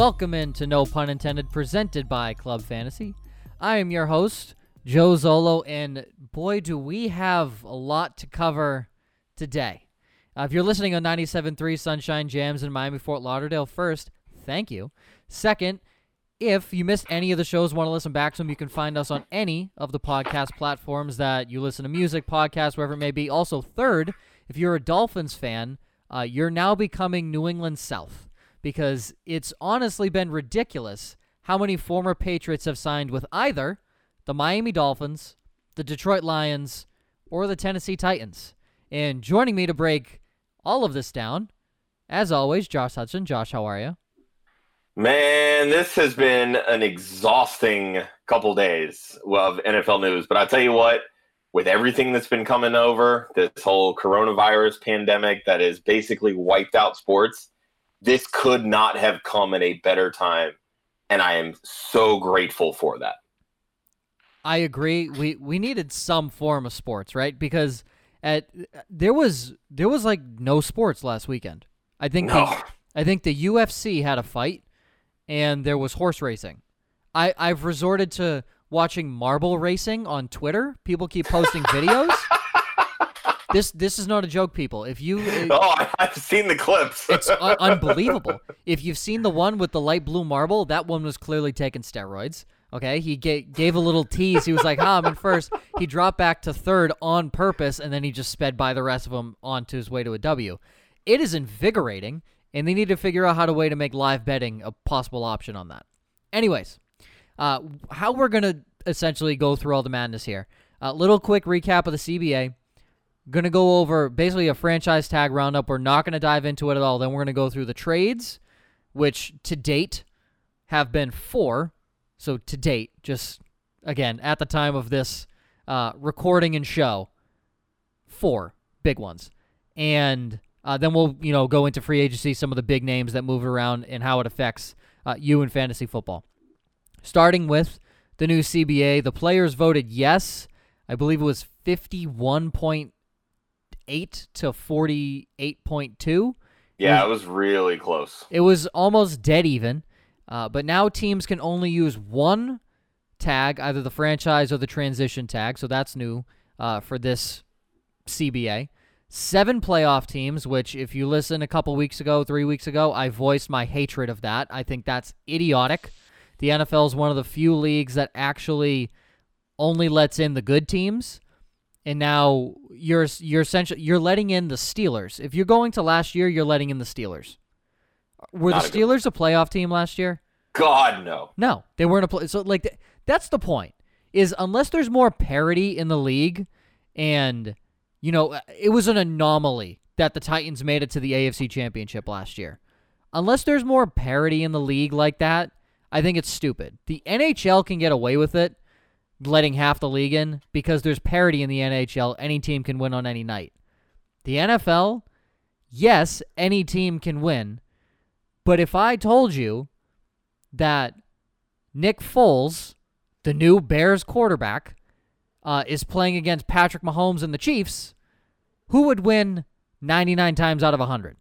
Welcome into No Pun Intended, presented by Club Fantasy. I am your host, Joe Zolo, and boy, do we have a lot to cover today. If you're listening on 97.3 Sunshine Jams in Miami, Fort Lauderdale, first, thank you. Second, if you missed any of the shows, want to listen back to them, you can find us on any of the podcast platforms that you listen to music, podcasts, wherever it may be. Also, third, if you're a Dolphins fan, you're now becoming New England South, because it's honestly been ridiculous how many former Patriots have signed with either the Miami Dolphins, the Detroit Lions, or the Tennessee Titans. And joining me to break all of this down, as always, Josh Hudson. Josh, how are you? Man, this has been an exhausting couple days of NFL news. But I'll tell you what, with everything that's been coming over, this whole coronavirus pandemic that has basically wiped out sports, this could not have come at a better time. And I am so grateful for that. I agree. We needed some form of sports, right? Because there was like no sports last weekend. I think the UFC had a fight, and there was horse racing. I've resorted to watching marble racing on Twitter. People keep posting videos. This is not a joke, people. I've seen the clips. It's unbelievable. If you've seen the one with the light blue marble, that one was clearly taking steroids. Okay, he gave a little tease. He was like, I'm in first. He dropped back to third on purpose, and then he just sped by the rest of them onto his way to a W. It is invigorating, and they need to figure out a way to make live betting a possible option on that. Anyways, how we're going to essentially go through all the madness here. Little quick recap of the CBA. Going to go over basically a franchise tag roundup. We're not going to dive into it at all. Then we're going to go through the trades, which to date have been 4. So to date, just, again, at the time of this recording and show, 4 big ones. And then we'll, go into free agency, some of the big names that moved around and how it affects you in fantasy football. Starting with the new CBA, the players voted yes. I believe it was 51.8 to 48.2. Yeah, it was really close. It was almost dead even. But now teams can only use one tag, either the franchise or the transition tag, so that's new for this CBA. 7 playoff teams, which if you listen a couple weeks ago, 3 weeks ago, I voiced my hatred of that. I think that's idiotic. The NFL is one of the few leagues that actually only lets in the good teams, and now you're essentially you're letting in the Steelers. If you're going to last year, you're letting in the Steelers. Were the Steelers a playoff team last year? God, no. No, they weren't a play. So, that's the point, is unless there's more parity in the league, and, it was an anomaly that the Titans made it to the AFC Championship last year. Unless there's more parity in the league like that, I think it's stupid. The NHL can get away with it, letting half the league in, because there's parity in the NHL. Any team can win on any night. The NFL, yes, any team can win. But if I told you that Nick Foles, the new Bears quarterback, is playing against Patrick Mahomes and the Chiefs, who would win 99 times out of 100?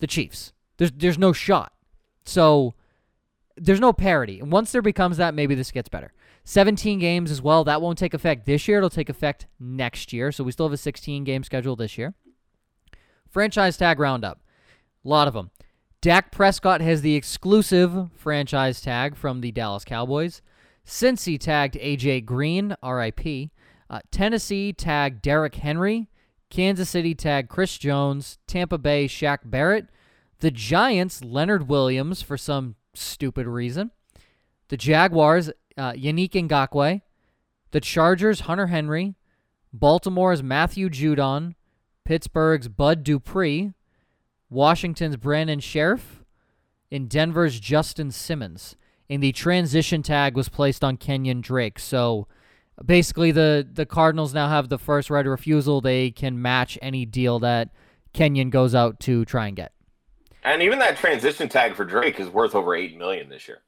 The Chiefs. There's no shot. So there's no parity. And once there becomes that, maybe this gets better. 17 games as well. That won't take effect this year. It'll take effect next year. So we still have a 16-game schedule this year. Franchise tag roundup. A lot of them. Dak Prescott has the exclusive franchise tag from the Dallas Cowboys. Cincy tagged A.J. Green, R.I.P. Tennessee tagged Derrick Henry. Kansas City tagged Chris Jones. Tampa Bay, Shaq Barrett. The Giants, Leonard Williams, for some stupid reason. The Jaguars, Yannick Ngakoue. The Chargers, Hunter Henry. Baltimore's Matthew Judon. Pittsburgh's Bud Dupree. Washington's Brandon Sheriff, and Denver's Justin Simmons. And the transition tag was placed on Kenyan Drake. So basically the Cardinals now have the first right of refusal. They can match any deal that Kenyan goes out to try and get. And even that transition tag for Drake is worth over $8 million this year.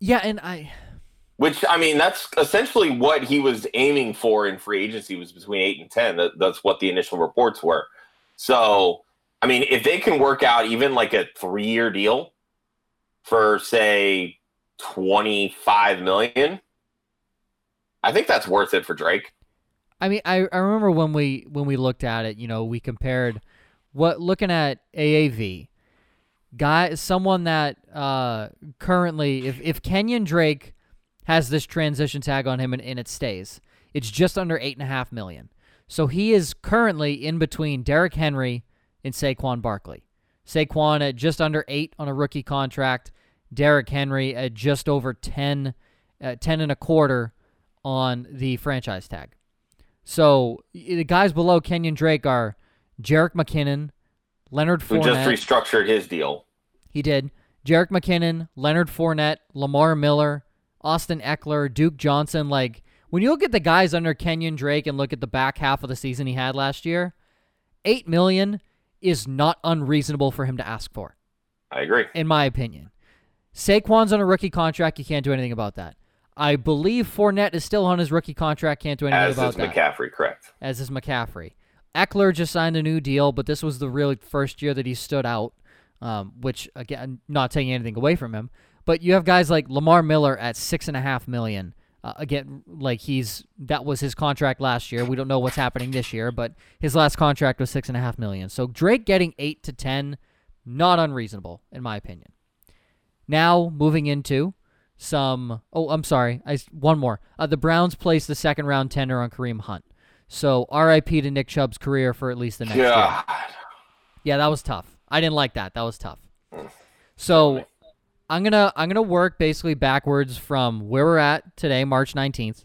Yeah, and that's essentially what he was aiming for in free agency, was between 8 and 10. That's what the initial reports were. So if they can work out even like a 3-year deal for, say, $25 million, I think that's worth it for Drake. I mean, I remember when we looked at it, you know, we compared looking at AAV, someone that currently, if Kenyan Drake has this transition tag on him and it stays, it's just under $8.5 million. So he is currently in between Derrick Henry and Saquon Barkley. Saquon at just under 8 on a rookie contract. Derrick Henry at just over 10 and a quarter on the franchise tag. So the guys below Kenyan Drake are Jerick McKinnon, Leonard Fournette. Who just restructured his deal. He did. Jerick McKinnon, Leonard Fournette, Lamar Miller, Austin Eckler, Duke Johnson. Like, when you look at the guys under Kenyan Drake and look at the back half of the season he had last year, $8 million is not unreasonable for him to ask for. I agree. In my opinion. Saquon's on a rookie contract. You can't do anything about that. I believe Fournette is still on his rookie contract. Can't do anything about that. As is McCaffrey, correct. As is McCaffrey. Eckler just signed a new deal, but this was the really first year that he stood out, which, again, not taking anything away from him. But you have guys like Lamar Miller at $6.5 million. Again, like that was his contract last year. We don't know what's happening this year, but his last contract was $6.5 million. So Drake getting 8 to 10, not unreasonable, in my opinion. Now, moving into some... Oh, I'm sorry. One more. The Browns placed the second-round tender on Kareem Hunt. So RIP to Nick Chubb's career for at least the next year. Yeah, that was tough. I didn't like that. That was tough. So I'm gonna work basically backwards from where we're at today, March 19th,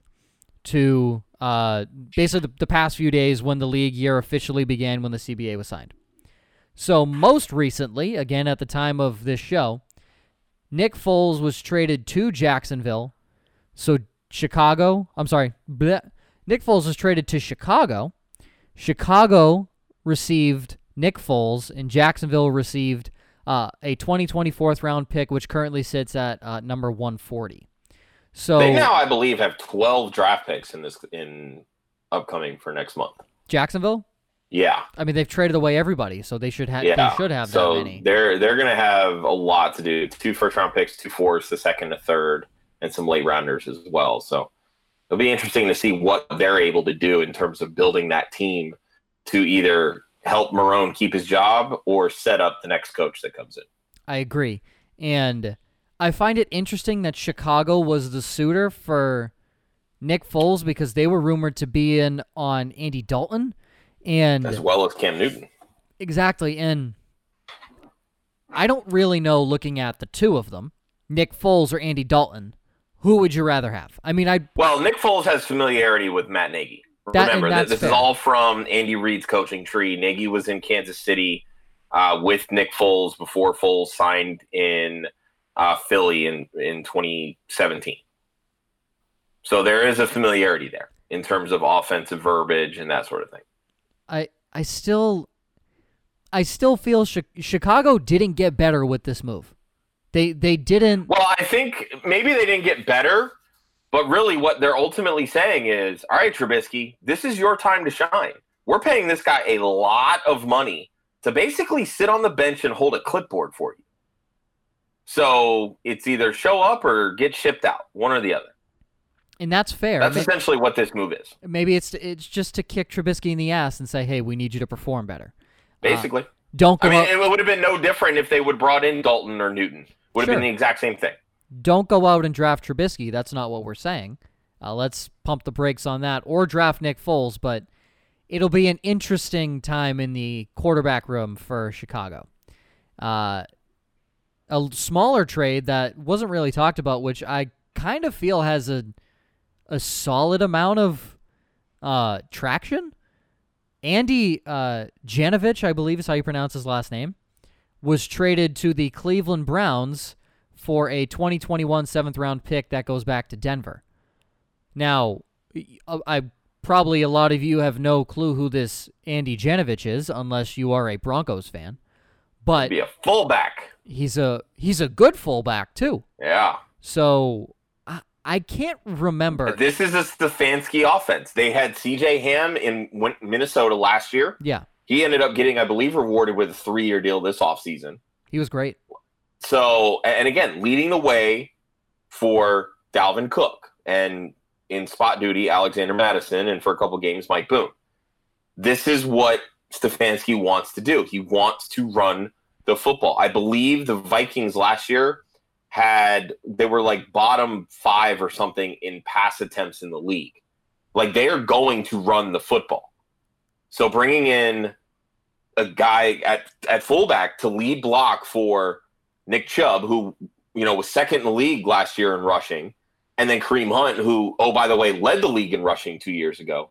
to basically the past few days when the league year officially began, when the CBA was signed. So most recently, again at the time of this show, Nick Foles was traded to Jacksonville. So Nick Foles was traded to Chicago. Chicago received Nick Foles, and Jacksonville received a 2020 fourth-round pick, which currently sits at number 140. So they now, I believe, have 12 draft picks in upcoming for next month. Jacksonville? Yeah. I mean, they've traded away everybody, so they should have. Yeah. They should have so that many. They're going to have a lot to do. 2 first-round picks, 2 fourths, the second, a third, and some late rounders as well. So it'll be interesting to see what they're able to do in terms of building that team to either help Marone keep his job or set up the next coach that comes in. I agree. And I find it interesting that Chicago was the suitor for Nick Foles because they were rumored to be in on Andy Dalton. And as well as Cam Newton. Exactly. And I don't really know, looking at the two of them, Nick Foles or Andy Dalton, who would you rather have? I mean, Well, Nick Foles has familiarity with Matt Nagy. Remember, this fair. Is all from Andy Reid's coaching tree. Nagy was in Kansas City with Nick Foles before Foles signed in Philly in 2017. So there is a familiarity there in terms of offensive verbiage and that sort of thing. I still feel Chicago didn't get better with this move. They didn't. Well, I think maybe they didn't get better, but really what they're ultimately saying is, all right, Trubisky, this is your time to shine. We're paying this guy a lot of money to basically sit on the bench and hold a clipboard for you. So it's either show up or get shipped out, one or the other. And that's fair. That's essentially what this move is. Maybe it's just to kick Trubisky in the ass and say, hey, we need you to perform better. Basically. It would have been no different if they would brought in Dalton or Newton. Would have been the exact same thing. Don't go out and draft Trubisky. That's not what we're saying. Let's pump the brakes on that or draft Nick Foles, but it'll be an interesting time in the quarterback room for Chicago. A smaller trade that wasn't really talked about, which I kind of feel has a solid amount of traction. Andy Janovich, I believe is how you pronounce his last name, was traded to the Cleveland Browns for a 2021 7th-round pick that goes back to Denver. Now, a lot of you have no clue who this Andy Janovich is, unless you are a Broncos fan. But be a fullback. He's a good fullback too. Yeah. So I can't remember. This is a Stefanski offense. They had C.J. Ham in Minnesota last year. Yeah. He ended up getting, I believe, rewarded with a 3-year deal this offseason. He was great. So, and again, leading the way for Dalvin Cook and in spot duty, Alexander Mattison, and for a couple games, Mike Boone. This is what Stefanski wants to do. He wants to run the football. I believe the Vikings last year they were like bottom five or something in pass attempts in the league. Like, they are going to run the football. So bringing in a guy at fullback to lead block for Nick Chubb, who, you know, was second in the league last year in rushing, and then Kareem Hunt, who, oh, by the way, led the league in rushing 2 years ago.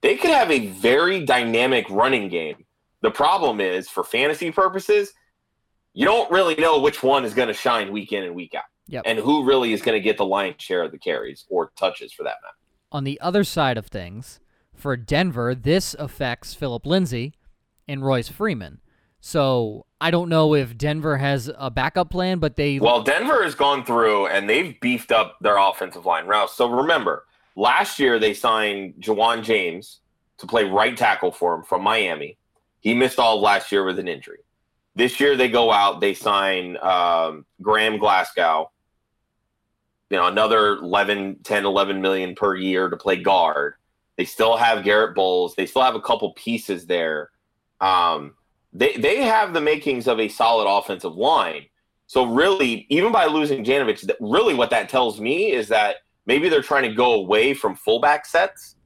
They could have a very dynamic running game. The problem is, for fantasy purposes, you don't really know which one is going to shine week in and week out. Yep. And who really is going to get the lion's share of the carries or touches, for that matter. On the other side of things, for Denver, this affects Phillip Lindsay and Royce Freeman. So I don't know if Denver has a backup plan, but they... Well, Denver has gone through, and they've beefed up their offensive line routes. So remember, last year they signed Ja'Wuan James to play right tackle for him from Miami. He missed all of last year with an injury. This year they go out, they sign Graham Glasgow, you know, another 11 million per year to play guard. They still have Garrett Bowles. They still have a couple pieces there. They have the makings of a solid offensive line. So really, even by losing Janovich, really what that tells me is that maybe they're trying to go away from fullback sets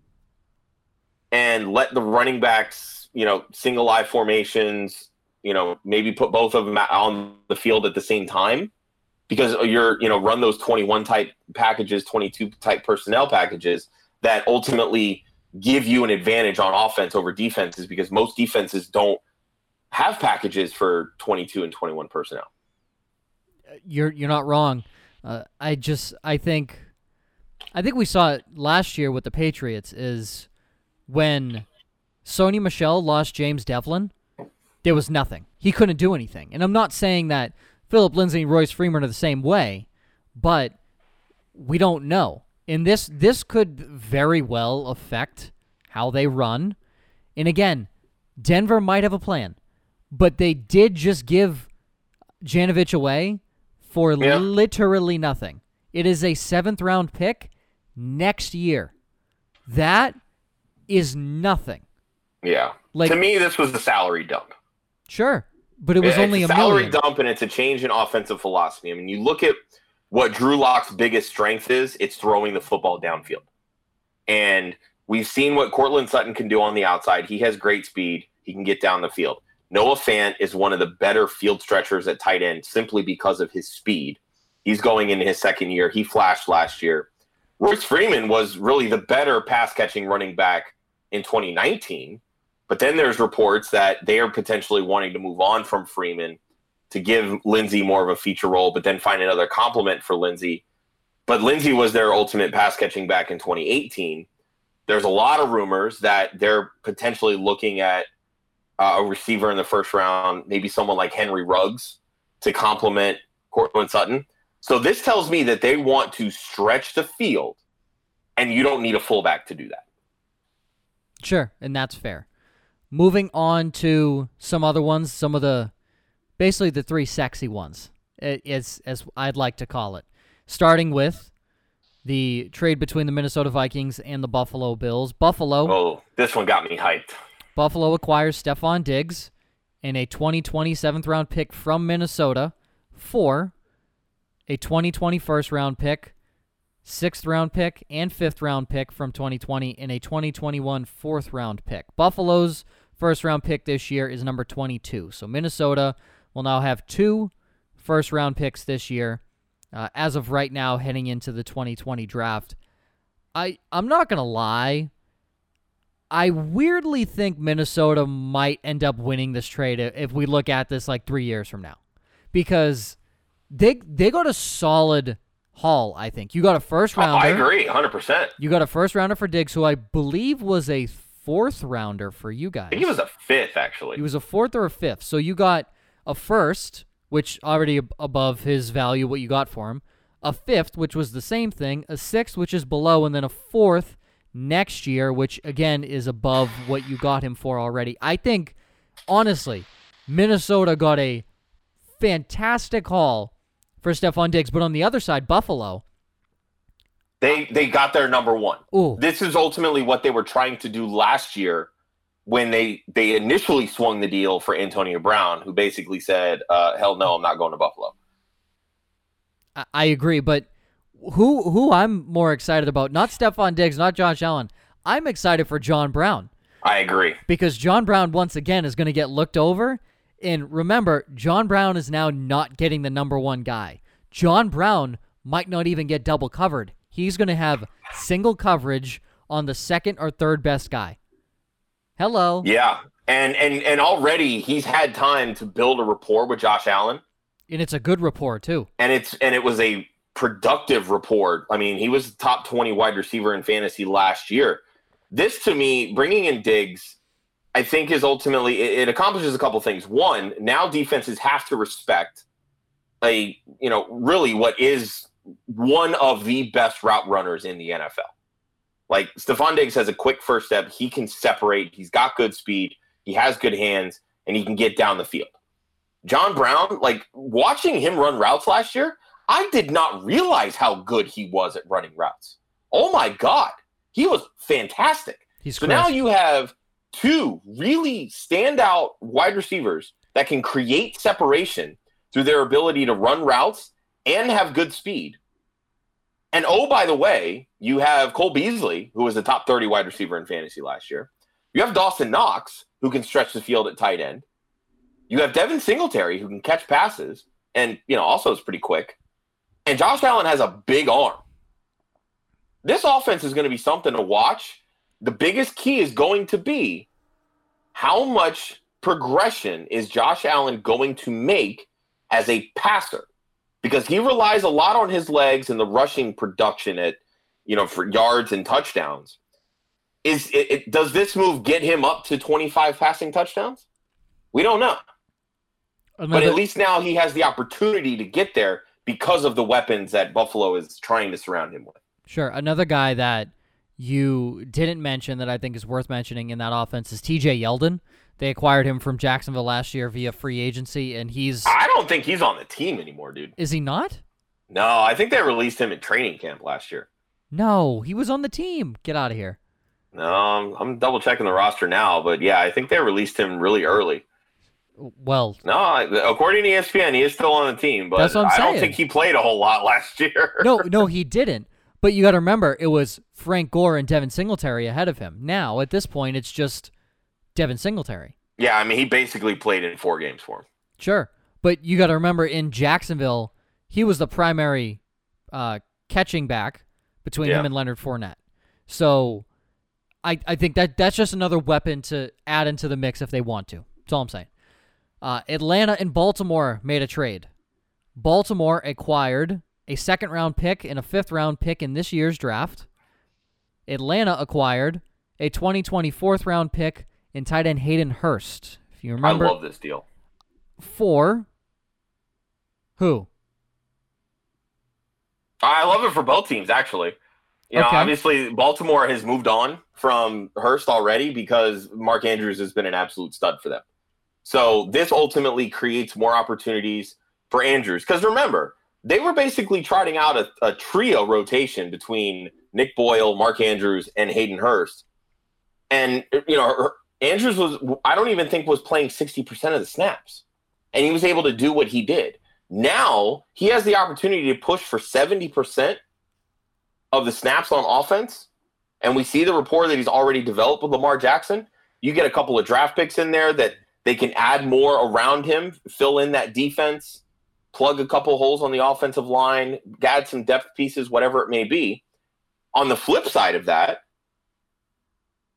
and let the running backs, you know, single eye formations, you know, maybe put both of them on the field at the same time, because you're, you know, run those 21 type packages, 22 type personnel packages that ultimately give you an advantage on offense over defenses, because most defenses don't have packages for 22 and 21 personnel. You're not wrong. I think we saw it last year with the Patriots is when Sony Michel lost James Devlin, there was nothing. He couldn't do anything. And I'm not saying that Phillip Lindsay and Royce Freeman are the same way, but we don't know. And this could very well affect how they run. And again, Denver might have a plan, but they did just give Janovich away for literally nothing. It is a 7th-round pick next year. That is nothing. Yeah. Like, to me, this was a salary dump. Sure, but it was only a salary million. Dump, and it's a change in offensive philosophy. I mean, you look at what Drew Lock's biggest strength is, it's throwing the football downfield. And we've seen what Courtland Sutton can do on the outside. He has great speed. He can get down the field. Noah Fant is one of the better field stretchers at tight end simply because of his speed. He's going into his second year. He flashed last year. Royce Freeman was really the better pass-catching running back in 2019. But then there's reports that they are potentially wanting to move on from Freeman to give Lindsay more of a feature role, but then find another complement for Lindsay. But Lindsay was their ultimate pass-catching back in 2018. There's a lot of rumors that they're potentially looking at a receiver in the first round, maybe someone like Henry Ruggs, to complement Courtland Sutton. So this tells me that they want to stretch the field, and you don't need a fullback to do that. Sure, and that's fair. Moving on to some other ones, some of the basically the three sexy ones, as I'd like to call it, starting with the trade between the Minnesota Vikings and the Buffalo Bills. Buffalo. Oh, this one got me hyped. Buffalo acquires Stephon Diggs and a 2020 7th-round pick from Minnesota for a 2020 1st-round pick, 6th-round pick, and 5th-round pick from 2020, and a 2021 4th-round pick. Buffalo's 1st-round pick this year is number 22, so Minnesota will now have 2 1st-round picks this year. As of right now, heading into the 2020 draft, I'm not going to lie. I weirdly think Minnesota might end up winning this trade if we look at this like 3 years from now, because they got a solid haul, I think. You got a first-rounder. I agree, 100%. You got a first-rounder for Diggs, who I believe was a 4th-rounder for you guys. I think he was a 5th, actually. He was a 4th or a 5th. So you got a 1st, which already above his value, what you got for him, a 5th, which was the same thing, a 6th, which is below, and then a 4th next year, which, again, is above what you got him for already. I think, honestly, Minnesota got a fantastic haul for Stephon Diggs. But on the other side, Buffalo. They got their number one. Ooh. This is ultimately what they were trying to do last year when they initially swung the deal for Antonio Brown, who basically said, hell no, I'm not going to Buffalo. I agree, but who I'm more excited about, not Stephon Diggs, not Josh Allen. I'm excited for John Brown. I agree. Because John Brown, once again, is going to get looked over. And remember, John Brown is now not getting the number one guy. John Brown might not even get double covered. He's going to have single coverage on the second or third best guy. Hello. Yeah. And already he's had time to build a rapport with Josh Allen. And it's a good rapport too. And it was a productive rapport. I mean, he was the top 20 wide receiver in fantasy last year. This, to me, bringing in Diggs, I think is ultimately, it accomplishes a couple things. One, now defenses have to respect really what is one of the best route runners in the NFL. Like, Stephon Diggs has a quick first step. He can separate. He's got good speed. He has good hands, and he can get down the field. John Brown, watching him run routes last year, I did not realize how good he was at running routes. Oh, my God. He was fantastic. Now you have two really standout wide receivers that can create separation through their ability to run routes and have good speed. And, oh, by the way, you have Cole Beasley, who was the top 30 wide receiver in fantasy last year. You have Dawson Knox, who can stretch the field at tight end. You have Devin Singletary, who can catch passes and, also is pretty quick. And Josh Allen has a big arm. This offense is going to be something to watch. The biggest key is going to be how much progression is Josh Allen going to make as a passer, because he relies a lot on his legs and the rushing production at, for yards and touchdowns. Does this move get him up to 25 passing touchdowns? We don't know. But at least now he has the opportunity to get there because of the weapons that Buffalo is trying to surround him with. Sure. Another guy that you didn't mention that I think is worth mentioning in that offense is TJ Yeldon. They acquired him from Jacksonville last year via free agency, and I don't think he's on the team anymore, dude. Is he not? No, I think they released him at training camp last year. No, he was on the team. Get out of here. No, I'm double-checking the roster now, but yeah, I think they released him really early. Well, no, according to ESPN, he is still on the team, but I don't think he played a whole lot last year. No, he didn't. But you got to remember, it was Frank Gore and Devin Singletary ahead of him. Now, at this point, it's just Devin Singletary. Yeah, I mean, he basically played in 4 games for him. Sure. But you got to remember, in Jacksonville, he was the primary catching back between him and Leonard Fournette. So I think that's just another weapon to add into the mix if they want to. That's all I'm saying. Atlanta and Baltimore made a trade. Baltimore acquired a second-round pick and a fifth-round pick in this year's draft. Atlanta acquired a 2020 fourth-round pick in tight end Hayden Hurst. If you remember, I love this deal. For who? I love it for both teams, actually. Obviously, Baltimore has moved on from Hurst already because Mark Andrews has been an absolute stud for them. So this ultimately creates more opportunities for Andrews. Because remember, they were basically trotting out a trio rotation between Nick Boyle, Mark Andrews, and Hayden Hurst. And, Andrews was playing 60% of the snaps. And he was able to do what he did. Now he has the opportunity to push for 70% of the snaps on offense. And we see the rapport that he's already developed with Lamar Jackson. You get a couple of draft picks in there that they can add more around him, fill in that defense, plug a couple holes on the offensive line, add some depth pieces, whatever it may be. On the flip side of that,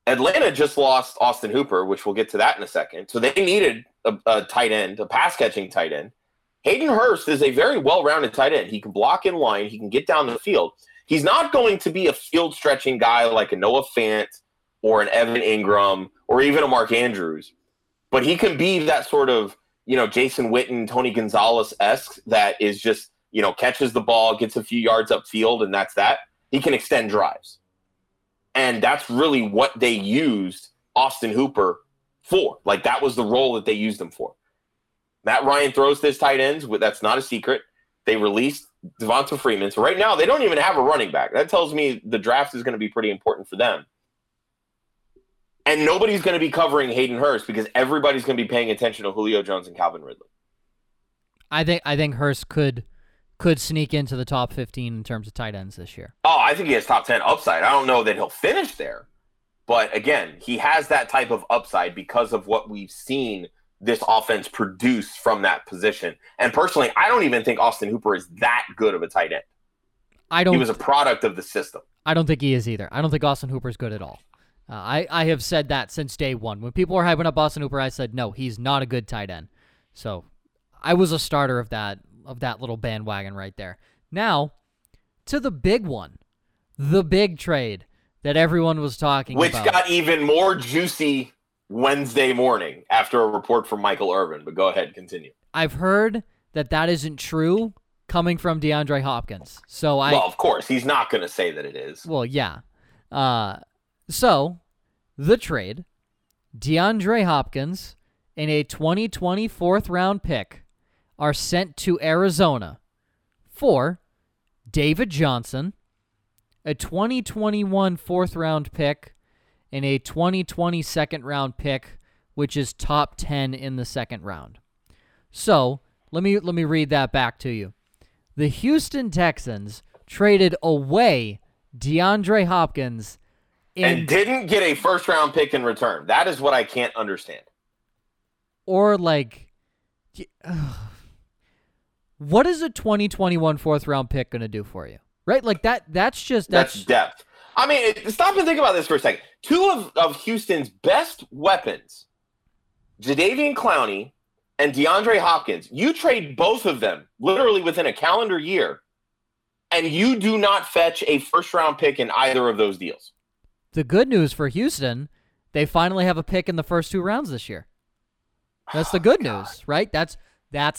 Atlanta just lost Austin Hooper, which we'll get to that in a second. So they needed a tight end, a pass-catching tight end. Hayden Hurst is a very well-rounded tight end. He can block in line. He can get down the field. He's not going to be a field-stretching guy like a Noah Fant or an Evan Ingram or even a Mark Andrews, but he can be that sort of, Jason Witten, Tony Gonzalez-esque that is just, catches the ball, gets a few yards upfield, and that's that. He can extend drives. And that's really what they used Austin Hooper for. That was the role that they used him for. Matt Ryan throws to his tight ends. That's not a secret. They released Devonta Freeman. So right now, they don't even have a running back. That tells me the draft is going to be pretty important for them. And nobody's going to be covering Hayden Hurst because everybody's going to be paying attention to Julio Jones and Calvin Ridley. I think Hurst could sneak into the top 15 in terms of tight ends this year. Oh, I think he has top 10 upside. I don't know that he'll finish there. But again, he has that type of upside because of what we've seen this offense produce from that position. And personally, I don't even think Austin Hooper is that good of a tight end. He was a product of the system. I don't think he is either. I don't think Austin Hooper is good at all. I have said that since day one. When people were hyping up Austin Hooper, I said, no, he's not a good tight end. So I was a starter of that little bandwagon right there. Now, to the big one, the big trade that everyone was talking about. Which got even more juicy Wednesday morning after a report from Michael Irvin, but go ahead, continue. I've heard that isn't true coming from DeAndre Hopkins. Well, of course, he's not going to say that it is. Well, yeah. So, the trade, DeAndre Hopkins and a 2020 fourth-round pick are sent to Arizona for David Johnson, a 2021 fourth-round pick, and a 2020 second-round pick, which is top 10 in the second round. So, let me read that back to you. The Houston Texans traded away DeAndre Hopkins and didn't get a first-round pick in return. That is what I can't understand. Or, what is a 2021 fourth-round pick going to do for you? Right? That's depth. I mean, stop and think about this for a second. Two of Houston's best weapons, Jadeveon Clowney and DeAndre Hopkins, you trade both of them literally within a calendar year, and you do not fetch a first-round pick in either of those deals. The good news for Houston, they finally have a pick in the first two rounds this year. That's the good news, right? That's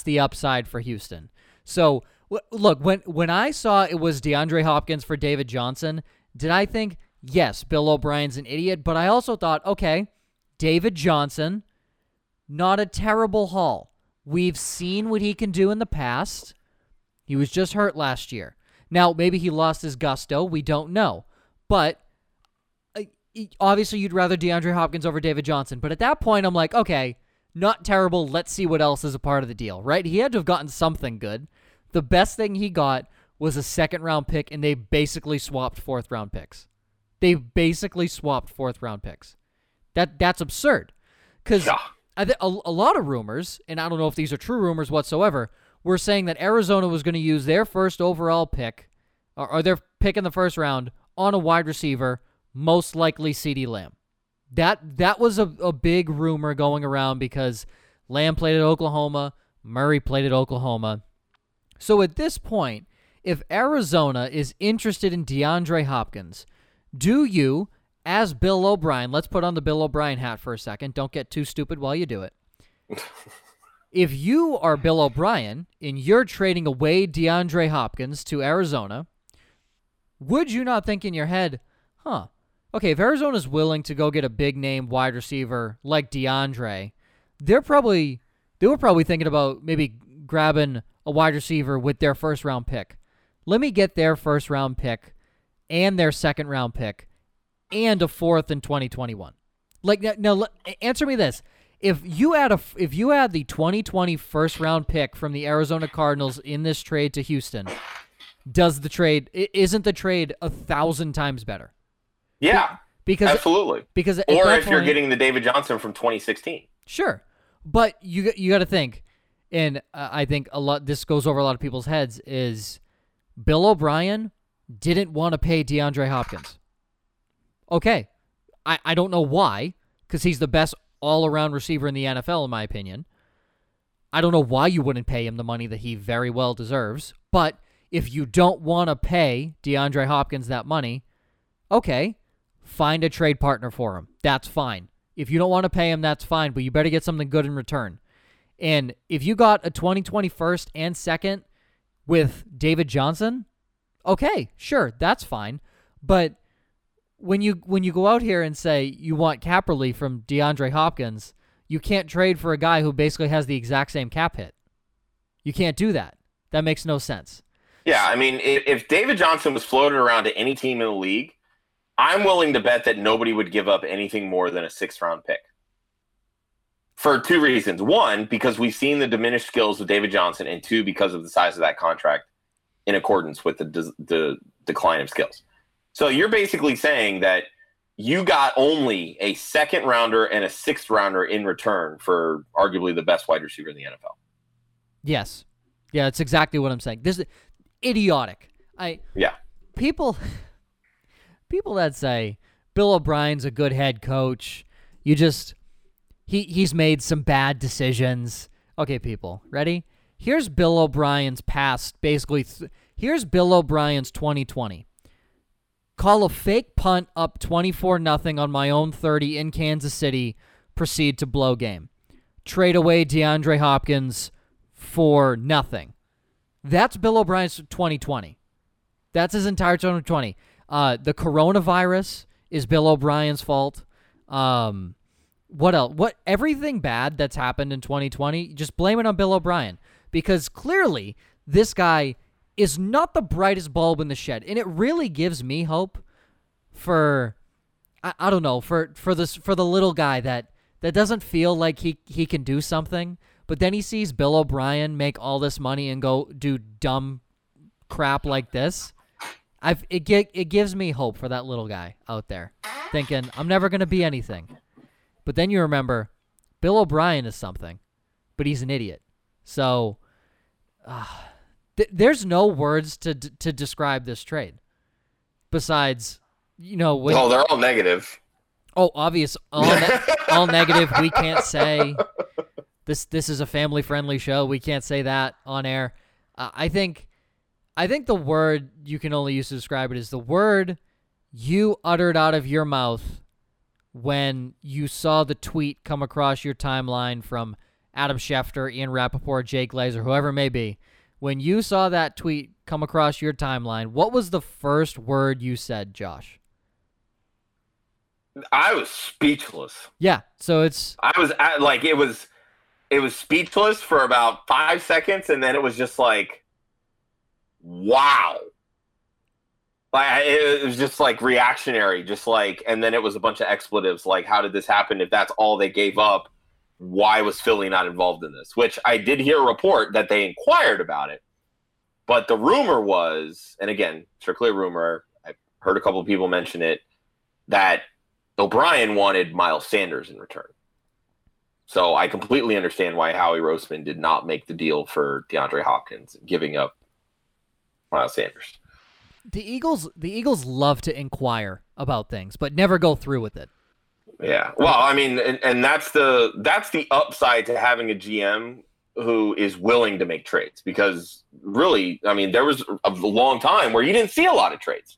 the upside for Houston. So, look, when I saw it was DeAndre Hopkins for David Johnson, did I think, yes, Bill O'Brien's an idiot, but I also thought, okay, David Johnson, not a terrible haul. We've seen what he can do in the past. He was just hurt last year. Now, maybe he lost his gusto. We don't know. But obviously you'd rather DeAndre Hopkins over David Johnson. But at that point, I'm like, okay, not terrible. Let's see what else is a part of the deal, right? He had to have gotten something good. The best thing he got was a second-round pick, and they basically swapped fourth-round picks. That's absurd. Because a lot of rumors, and I don't know if these are true rumors whatsoever, were saying that Arizona was going to use their first overall pick, or their pick in the first round, on a wide receiver, most likely CeeDee Lamb. That was a big rumor going around because Lamb played at Oklahoma, Murray played at Oklahoma. So at this point, if Arizona is interested in DeAndre Hopkins, do you, as Bill O'Brien, let's put on the Bill O'Brien hat for a second. Don't get too stupid while you do it. If you are Bill O'Brien and you're trading away DeAndre Hopkins to Arizona, would you not think in your head, okay, if Arizona's willing to go get a big-name wide receiver like DeAndre, they were probably thinking about maybe grabbing a wide receiver with their first-round pick. Let me get their first-round pick and their second-round pick and a fourth in 2021. Now, answer me this: if you add the 2020 first-round pick from the Arizona Cardinals in this trade to Houston, isn't the trade 1,000 times better? Yeah, because absolutely. Because or if you're getting the David Johnson from 2016, sure. But you got to think. And I think this goes over a lot of people's heads, is Bill O'Brien didn't want to pay DeAndre Hopkins. Okay. I don't know why, because he's the best all-around receiver in the NFL, in my opinion. I don't know why you wouldn't pay him the money that he very well deserves. But if you don't want to pay DeAndre Hopkins that money, okay, find a trade partner for him. That's fine. If you don't want to pay him, that's fine, but you better get something good in return. And if you got a 2020 first and second with David Johnson, okay, sure, that's fine. But when you go out here and say you want cap relief from DeAndre Hopkins, you can't trade for a guy who basically has the exact same cap hit. You can't do that. That makes no sense. Yeah, I mean, if David Johnson was floated around to any team in the league, I'm willing to bet that nobody would give up anything more than a sixth-round pick. For two reasons. One, because we've seen the diminished skills of David Johnson, and two, because of the size of that contract in accordance with the decline of skills. So you're basically saying that you got only a second-rounder and a sixth-rounder in return for arguably the best wide receiver in the NFL. Yes. Yeah, that's exactly what I'm saying. This is idiotic. People that say Bill O'Brien's a good head coach, you just... He's made some bad decisions. Okay, people, ready? Here's Bill O'Brien's past, basically. Here's Bill O'Brien's 2020. Call a fake punt up 24-0 on my own 30 in Kansas City. Proceed to blow game. Trade away DeAndre Hopkins for nothing. That's Bill O'Brien's 2020. That's his entire 2020. The coronavirus is Bill O'Brien's fault. What else? Everything bad that's happened in 2020, just blame it on Bill O'Brien, because clearly this guy is not the brightest bulb in the shed. And it really gives me hope for, I don't know, for the little guy that doesn't feel like he can do something, but then he sees Bill O'Brien make all this money and go do dumb crap like this. It gives me hope for that little guy out there thinking, I'm never going to be anything. But then you remember, Bill O'Brien is something, but he's an idiot. So there's no words to describe this trade besides, you know. They're all negative. Oh, obvious. All negative. We can't say this. This is a family-friendly show. We can't say that on air. I think the word you can only use to describe it is the word you uttered out of your mouth when you saw the tweet come across your timeline from Adam Schefter, Ian Rappaport, Jake Glazer, whoever it may be. When you saw that tweet come across your timeline, what was the first word you said, Josh? I was speechless. Yeah, so it was speechless for about 5 seconds, and then it was just like, wow. Like, it was just like reactionary, just like, and then it was a bunch of expletives. Like, how did this happen? If that's all they gave up, why was Philly not involved in this? Which I did hear a report that they inquired about it, but the rumor was, and again, strictly a rumor, I heard a couple of people mention it, that O'Brien wanted Miles Sanders in return. So I completely understand why Howie Roseman did not make the deal for DeAndre Hopkins, giving up Miles Sanders. The Eagles love to inquire about things, but never go through with it. Yeah. Well, I mean, and that's the upside to having a GM who is willing to make trades, because really, I mean, there was a long time where you didn't see a lot of trades.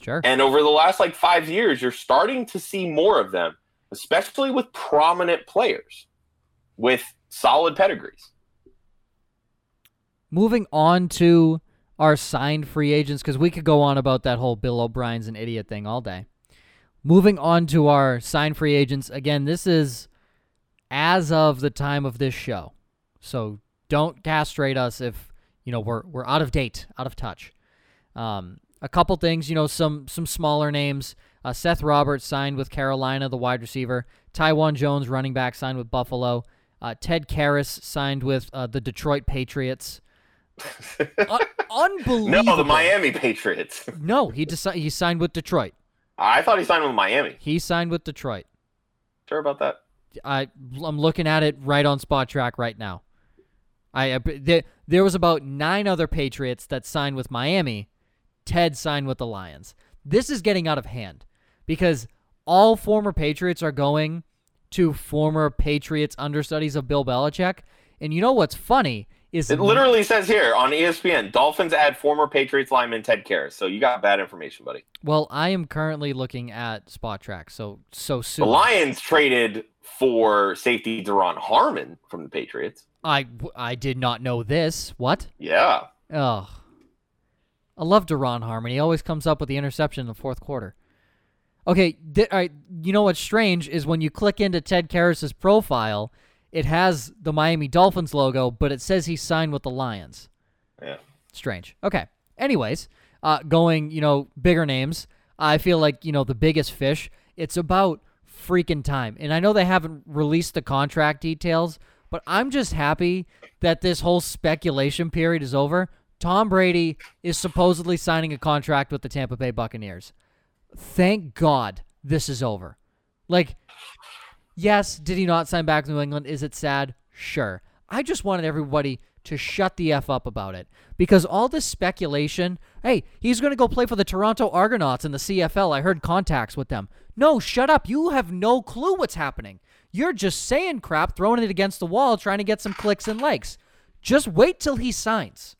Sure. And over the last like 5 years, you're starting to see more of them, especially with prominent players with solid pedigrees. Moving on to our signed free agents, because we could go on about that whole Bill O'Brien's an idiot thing all day. Moving on to our signed free agents. Again, this is as of the time of this show, so don't castrate us if you know we're out of date, out of touch. A couple things, you know, some smaller names. Seth Roberts signed with Carolina, the wide receiver. Taiwan Jones, running back, signed with Buffalo. Ted Karras signed with the Detroit Patriots. Unbelievable. No, the Miami Patriots. No, he signed with Detroit. I thought he signed with Miami. He signed with Detroit. Sure about that? I'm looking at it right on Spot Track right now. There was about 9 other Patriots that signed with Miami. Ted signed with the Lions. This is getting out of hand because all former Patriots are going to former Patriots understudies of Bill Belichick. And you know what's funny? It literally says here on ESPN, Dolphins add former Patriots lineman Ted Karras. So you got bad information, buddy. Well, I am currently looking at Spot Track, so soon. The Lions traded for safety Daron Harmon from the Patriots. I did not know this. What? Yeah. Oh, I love Daron Harmon. He always comes up with the interception in the fourth quarter. Okay, you know what's strange is when you click into Ted Karras's profile, it has the Miami Dolphins logo, but it says he signed with the Lions. Yeah. Strange. Okay. Anyways, going, bigger names, I feel like, the biggest fish, it's about freaking time. And I know they haven't released the contract details, but I'm just happy that this whole speculation period is over. Tom Brady is supposedly signing a contract with the Tampa Bay Buccaneers. Thank God this is over. Like, yes, did he not sign back with New England? Is it sad? Sure. I just wanted everybody to shut the F up about it. Because all this speculation, hey, he's going to go play for the Toronto Argonauts in the CFL. I heard contacts with them. No, shut up. You have no clue what's happening. You're just saying crap, throwing it against the wall, trying to get some clicks and likes. Just wait till he signs.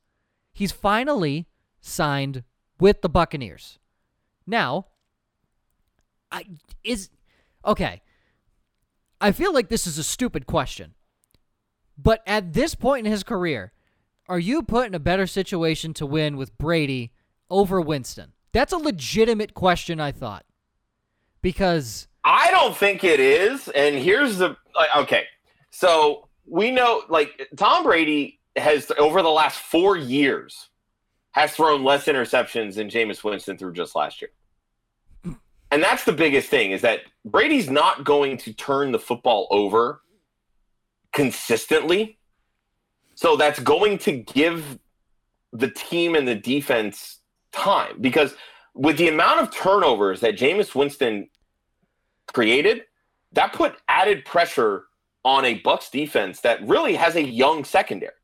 He's finally signed with the Buccaneers. Now, I feel like this is a stupid question, but at this point in his career, are you put in a better situation to win with Brady over Winston? That's a legitimate question, I thought, because I don't think it is. And here's the okay. So we know, like, Tom Brady has over the last 4 years has thrown less interceptions than Jameis Winston threw just last year. And that's the biggest thing, is that Brady's not going to turn the football over consistently. So that's going to give the team and the defense time, because with the amount of turnovers that Jameis Winston created, that put added pressure on a Bucs defense that really has a young secondary.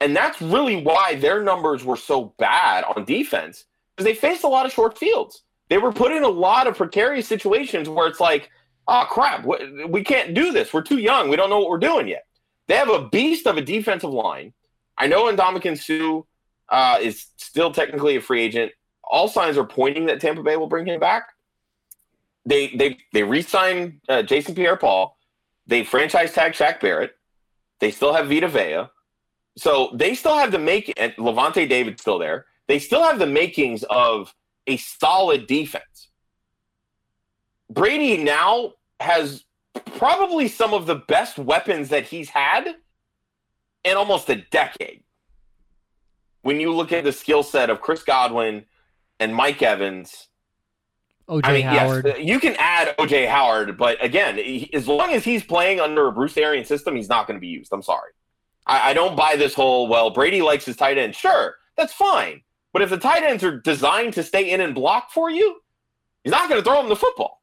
And that's really why their numbers were so bad on defense, because they faced a lot of short fields. They were put in a lot of precarious situations where it's like, oh, crap, we can't do this. We're too young. We don't know what we're doing yet. They have a beast of a defensive line. I know Ndamukong Suh is still technically a free agent. All signs are pointing that Tampa Bay will bring him back. They re-signed Jason Pierre-Paul. They franchise tag Shaq Barrett. They still have Vita Vea. So they still have the making, and Levante David's still there. They still have the makings of a solid defense. Brady now has probably some of the best weapons that he's had in almost a decade. When you look at the skill set of Chris Godwin and Mike Evans, Howard. Yes, you can add O.J. Howard, but again, as long as he's playing under a Bruce Arians system, he's not going to be used. I'm sorry. I don't buy this whole, well, Brady likes his tight end. Sure, that's fine. But if the tight ends are designed to stay in and block for you, he's not going to throw them the football.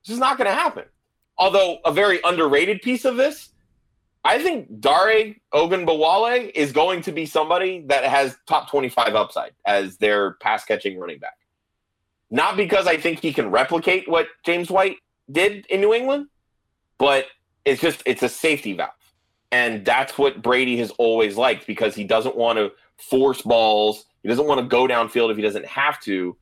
It's just not going to happen. Although a very underrated piece of this, I think Dare Ogunbowale is going to be somebody that has top 25 upside as their pass-catching running back. Not because I think he can replicate what James White did in New England, but it's a safety valve. And that's what Brady has always liked, because he doesn't want to force balls. He doesn't want to go downfield if he doesn't have to,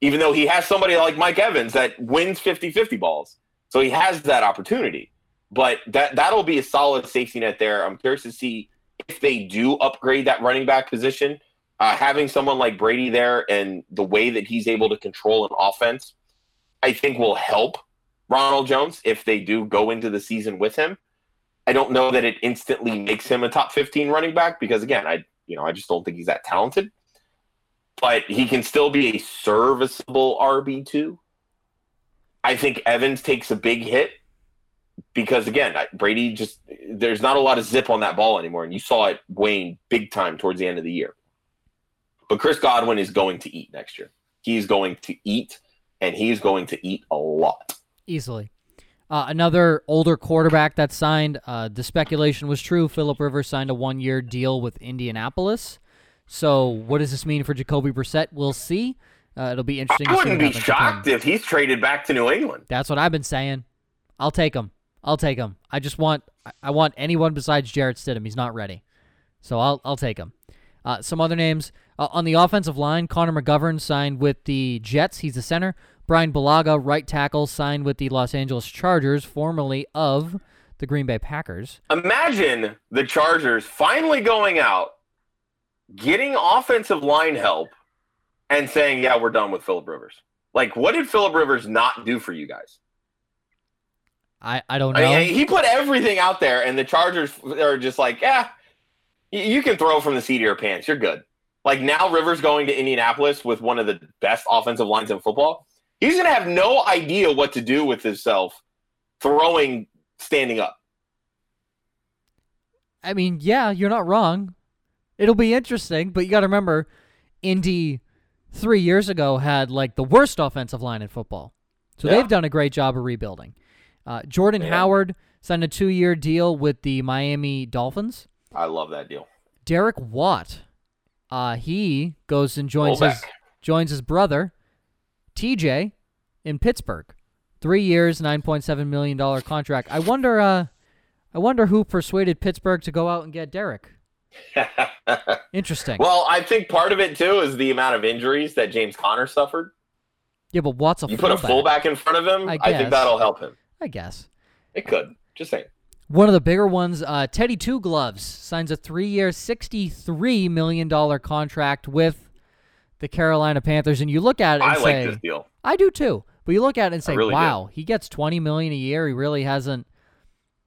even though he has somebody like Mike Evans that wins 50-50 balls. So he has that opportunity. But that'll be a solid safety net there. I'm curious to see if they do upgrade that running back position. Having someone like Brady there and the way that he's able to control an offense, I think will help Ronald Jones if they do go into the season with him. I don't know that it instantly makes him a top 15 running back, because, again, I just don't think he's that talented. But he can still be a serviceable RB2. I think Evans takes a big hit because, again, Brady just – there's not a lot of zip on that ball anymore, and you saw it wane big time towards the end of the year. But Chris Godwin is going to eat next year. He's going to eat, and he's going to eat a lot. Easily. Another older quarterback that signed, the speculation was true. Phillip Rivers signed a one-year deal with Indianapolis. So what does this mean for Jacoby Brissett? We'll see. It'll be interesting. I wouldn't be shocked if he's traded back to New England. That's what I've been saying. I'll take him. I just want I want anyone besides Jarrett Stidham. He's not ready. So I'll take him. Some other names. On the offensive line, Connor McGovern signed with the Jets. He's the center. Brian Bulaga, right tackle, signed with the Los Angeles Chargers, formerly of the Green Bay Packers. Imagine the Chargers finally going out, getting offensive line help, and saying, yeah, we're done with Phillip Rivers. Like, what did Phillip Rivers not do for you guys? I don't know. I mean, he put everything out there, and the Chargers are just like, yeah, you can throw from the seat of your pants. You're good. Like, now Rivers going to Indianapolis with one of the best offensive lines in football, he's going to have no idea what to do with himself throwing standing up. I mean, yeah, you're not wrong. It'll be interesting, but you got to remember, Indy 3 years ago had, like, the worst offensive line in football. So they've done a great job of rebuilding. Jordan Howard signed a 2-year deal with the Miami Dolphins. I love that deal. Derek Watt, he goes and joins his brother, TJ, in Pittsburgh. 3 years, $9.7 million contract. I wonder who persuaded Pittsburgh to go out and get Derek. Interesting. Well, I think part of it, too, is the amount of injuries that James Conner suffered. Yeah, but Watt's a fullback. You put a fullback in front of him, I think that'll help him. I guess. It could. Just saying. One of the bigger ones, Teddy Two Gloves signs a 3-year, $63 million contract with the Carolina Panthers. And you look at it and say, I like this deal. I do, too. But you look at it and say, really he gets $20 million a year. He really hasn't.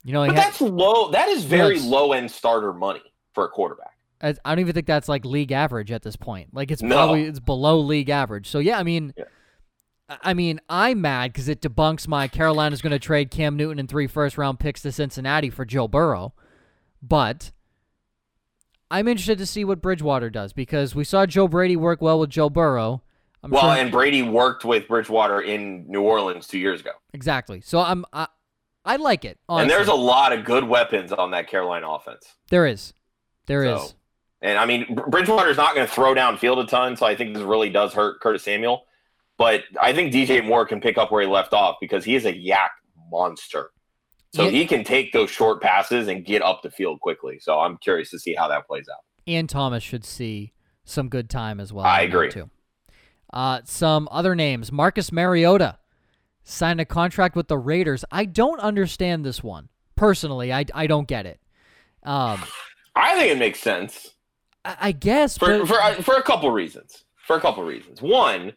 But that's low. That is very low-end starter money for a quarterback. I don't even think that's like league average at this point. Like it's below league average. So yeah, I mean, I'm mad because it debunks my Carolina's going to trade Cam Newton and 3 first-round picks to Cincinnati for Joe Burrow. But I'm interested to see what Bridgewater does because we saw Joe Brady work well with Joe Burrow. And Brady worked with Bridgewater in New Orleans 2 years ago. Exactly. So I like it, honestly. And there's a lot of good weapons on that Carolina offense. There is. And, I mean, Bridgewater's not going to throw downfield a ton, so I think this really does hurt Curtis Samuel. But I think DJ Moore can pick up where he left off because he is a yak monster. So he can take those short passes and get up the field quickly. So I'm curious to see how that plays out. And Thomas should see some good time as well. I agree. Too. Some other names. Marcus Mariota signed a contract with the Raiders. I don't understand this one. Personally, I don't get it. I think it makes sense. I guess. For a couple reasons. One,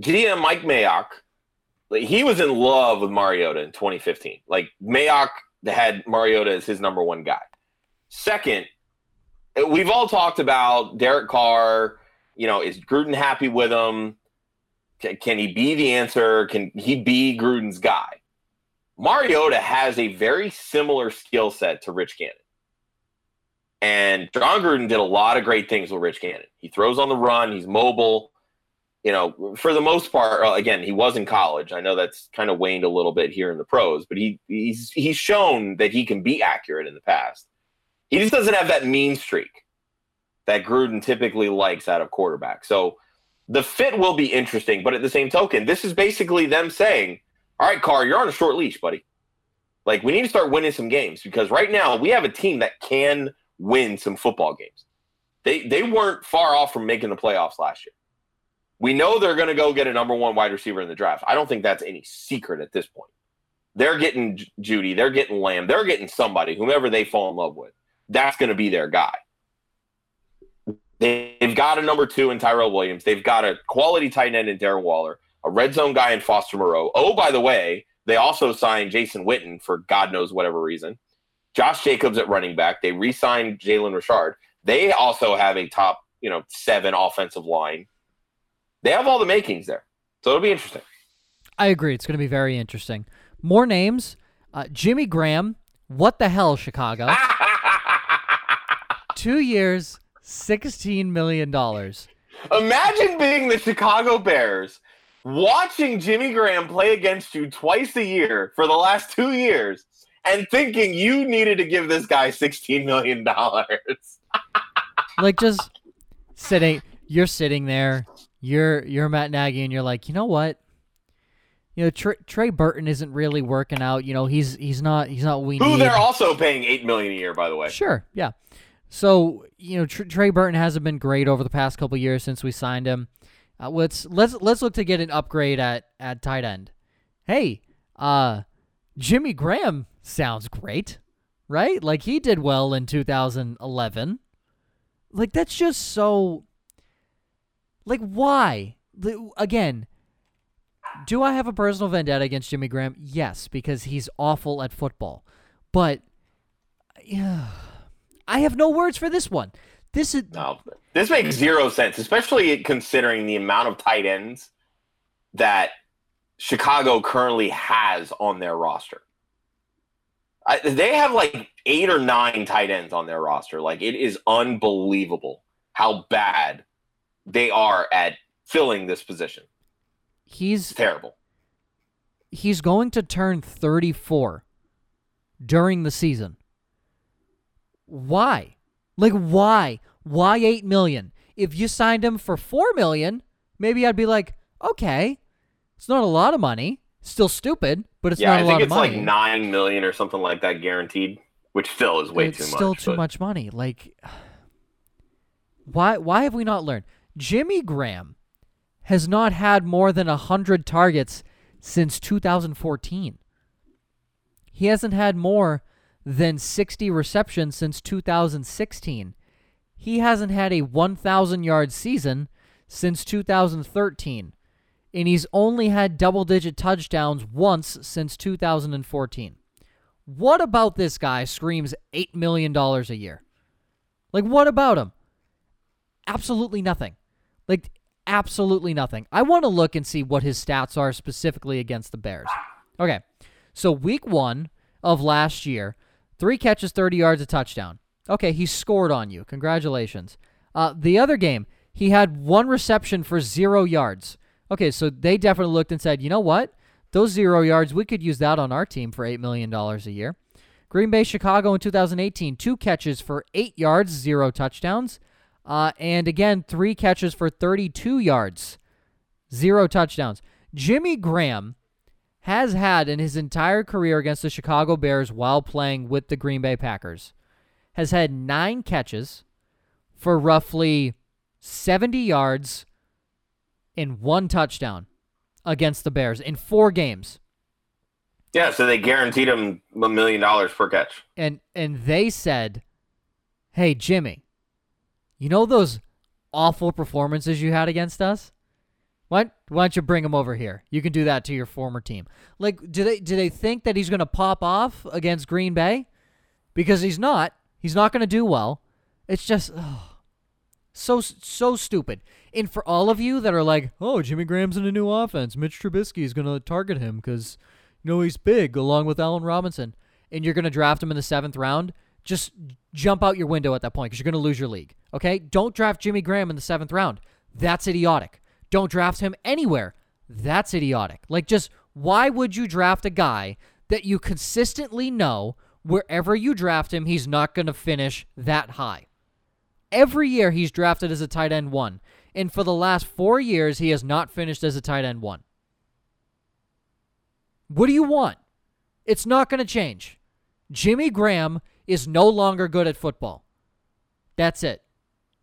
GM Mike Mayock, he was in love with Mariota in 2015. Like, Mayock had Mariota as his number one guy. Second, we've all talked about Derek Carr. Is Gruden happy with him? Can he be the answer? Can he be Gruden's guy? Mariota has a very similar skill set to Rich Gannon. And John Gruden did a lot of great things with Rich Gannon. He throws on the run. He's mobile. For the most part, again, he was in college. I know that's kind of waned a little bit here in the pros, but he's shown that he can be accurate in the past. He just doesn't have that mean streak that Gruden typically likes out of quarterbacks. So the fit will be interesting, but at the same token, this is basically them saying, all right, Carr, you're on a short leash, buddy. Like, we need to start winning some games because right now we have a team that can win some football games. They weren't far off from making the playoffs last year. We know they're going to go get a number one wide receiver in the draft. I don't think that's any secret at this point. They're getting Judy. They're getting Lamb. They're getting somebody, whomever they fall in love with. That's going to be their guy. They've got a number 2 in Tyrell Williams. They've got a quality tight end in Darren Waller, a red zone guy in Foster Moreau. Oh, by the way, they also signed Jason Witten for God knows whatever reason. Josh Jacobs at running back. They re-signed Jalen Richard. They also have a top, 7 offensive line. They have all the makings there. So it'll be interesting. I agree. It's going to be very interesting. More names. Jimmy Graham. What the hell, Chicago? 2 years. $16 million. Imagine being the Chicago Bears, watching Jimmy Graham play against you twice a year for the last 2 years, and thinking you needed to give this guy $16 million. Like, just sitting, you're sitting there, you're Matt Nagy, and you're like, you know what? Trey Burton isn't really working out. He's not. Who they're also paying $8 million a year, by the way. Sure, yeah. So, Trey Burton hasn't been great over the past couple of years since we signed him. Let's look to get an upgrade at tight end. Hey, Jimmy Graham sounds great, right? Like, he did well in 2011. Like, that's just so... Like, why? Again, Do I have a personal vendetta against Jimmy Graham? Yes, because he's awful at football. But I have no words for this one. This makes zero sense, especially considering the amount of tight ends that Chicago currently has on their roster. They have like 8 or 9 tight ends on their roster. Like, it is unbelievable how bad they are at filling this position. He's terrible. He's going to turn 34 during the season. Why? Like, why? Why $8 million? If you signed him for $4 million, maybe I'd be like, okay, it's not a lot of money. Still stupid, but it's not a lot of money. Yeah, I think it's like $9 million or something like that guaranteed, which still is way too much. It's still too much money. Like, why have we not learned? Jimmy Graham has not had more than 100 targets since 2014. He hasn't had more than 60 receptions since 2016. He hasn't had a 1,000-yard season since 2013. And he's only had double-digit touchdowns once since 2014. What about this guy screams $8 million a year? Like, what about him? Absolutely nothing. Like, absolutely nothing. I want to look and see what his stats are specifically against the Bears. Okay, so week 1 of last year, 3 catches, 30 yards, a touchdown. Okay, he scored on you. Congratulations. The other game, he had 1 reception for 0 yards. Okay, so they definitely looked and said, you know what? Those 0 yards, we could use that on our team for $8 million a year. Green Bay, Chicago in 2018, 2 catches for 8 yards, 0 touchdowns. And again, 3 catches for 32 yards, 0 touchdowns. Jimmy Graham has had in his entire career against the Chicago Bears while playing with the Green Bay Packers, has had 9 catches for roughly 70 yards and 1 touchdown against the Bears in 4 games. Yeah, so they guaranteed him $1 million per catch. And they said, hey, Jimmy, you know those awful performances you had against us? Why don't you bring him over here? You can do that to your former team. Like, do they think that he's going to pop off against Green Bay? Because he's not. He's not going to do well. It's just so stupid. And for all of you that are like, oh, Jimmy Graham's in a new offense, Mitch Trubisky is going to target him because, you know, he's big along with Allen Robinson, and you're going to draft him in the 7th round, just jump out your window at that point because you're going to lose your league. Okay? Don't draft Jimmy Graham in the 7th round. That's idiotic. Don't draft him anywhere. That's idiotic. Like, just why would you draft a guy that you consistently know wherever you draft him, he's not going to finish that high? Every year he's drafted as a tight end 1. And for the last 4 years, he has not finished as a tight end 1. What do you want? It's not going to change. Jimmy Graham is no longer good at football. That's it.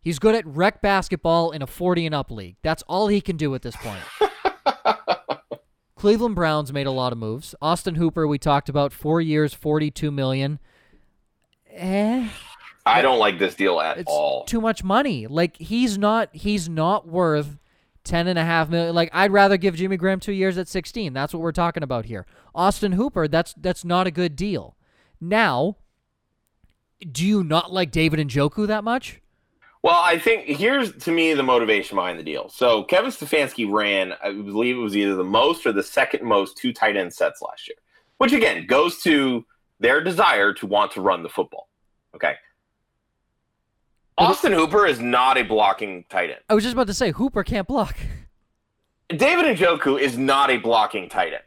He's good at rec basketball in a 40 and up league. That's all he can do at this point. Cleveland Browns made a lot of moves. Austin Hooper, we talked about, 4 years, $42 million. I don't like this deal at all. It's too much money. Like, he's not worth $10.5 million. Like, I'd rather give Jimmy Graham 2 years at 16. That's what we're talking about here. Austin Hooper, that's not a good deal. Now, do you not like David Njoku that much? Well, I think here's, to me, the motivation behind the deal. So Kevin Stefanski ran, I believe it was either the most or the second most 2 tight end sets last year, which, again, goes to their desire to want to run the football. Okay. Austin Hooper is not a blocking tight end. I was just about to say, Hooper can't block. David Njoku is not a blocking tight end.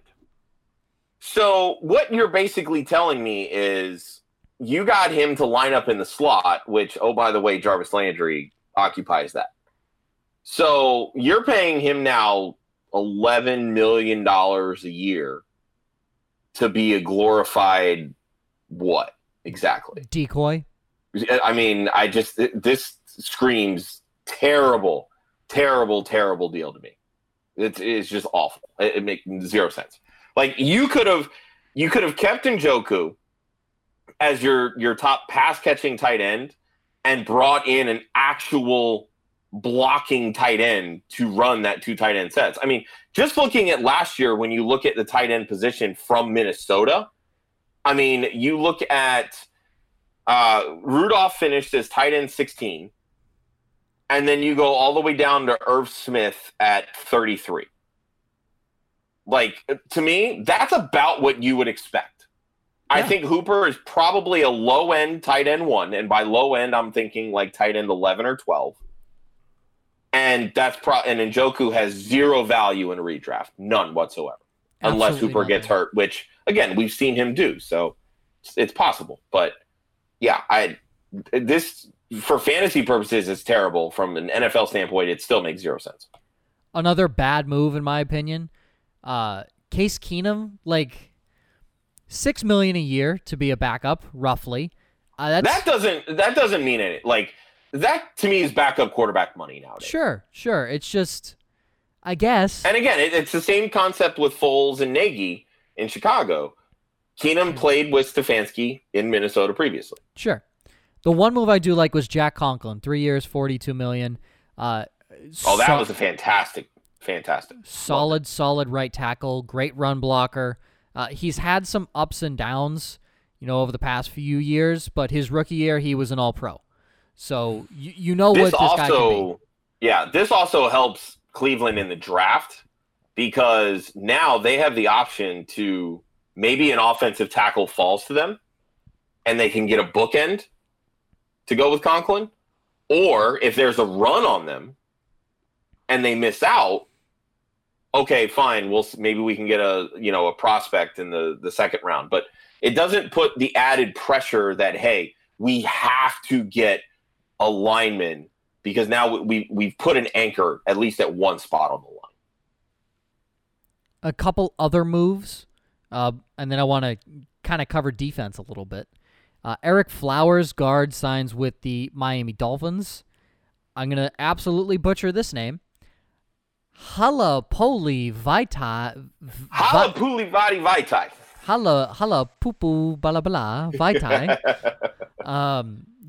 So what you're basically telling me is, you got him to line up in the slot, which, oh, by the way, Jarvis Landry occupies that. So you're paying him now $11 million a year to be a glorified what exactly? Decoy? I mean, this screams terrible, terrible, terrible deal to me. It's just awful. It makes zero sense. Like, you could have kept Njoku as your top pass-catching tight end and brought in an actual blocking tight end to run that two tight end sets. I mean, just looking at last year, when you look at the tight end position from Minnesota, I mean, you look at Rudolph finished as tight end 16, and then you go all the way down to Irv Smith at 33. Like, to me, that's about what you would expect. Yeah. I think Hooper is probably a low-end tight end one, and by low-end, I'm thinking like tight end 11 or 12. And that's and Njoku has zero value in a redraft, none whatsoever, unless Hooper gets hurt, which, again, we've seen him do, so it's possible. But, yeah, this, for fantasy purposes, is terrible. From an NFL standpoint, it still makes zero sense. Another bad move, in my opinion. Case Keenum, like $6 million a year to be a backup, roughly. That doesn't mean anything. Like, that to me is backup quarterback money nowadays. Sure. It's just, I guess. And again, it's the same concept with Foles and Nagy in Chicago. Keenum played with Stefanski in Minnesota previously. Sure. The one move I do like was Jack Conklin, 3 years, $42 million. That was a fantastic. Solid right tackle, great run blocker. He's had some ups and downs, over the past few years, but his rookie year, he was an all-pro. So, this guy can be. Yeah, this also helps Cleveland in the draft, because now they have the option to maybe an offensive tackle falls to them and they can get a bookend to go with Conklin. Or if there's a run on them and they miss out, okay, fine. Maybe we can get a prospect in the second round, but it doesn't put the added pressure that, hey, we have to get a lineman because now we've put an anchor at least at one spot on the line. A couple other moves, and then I want to kind of cover defense a little bit. Eric Flowers, guard, signs with the Miami Dolphins. I'm going to absolutely butcher this name. Halapuli Vaitai.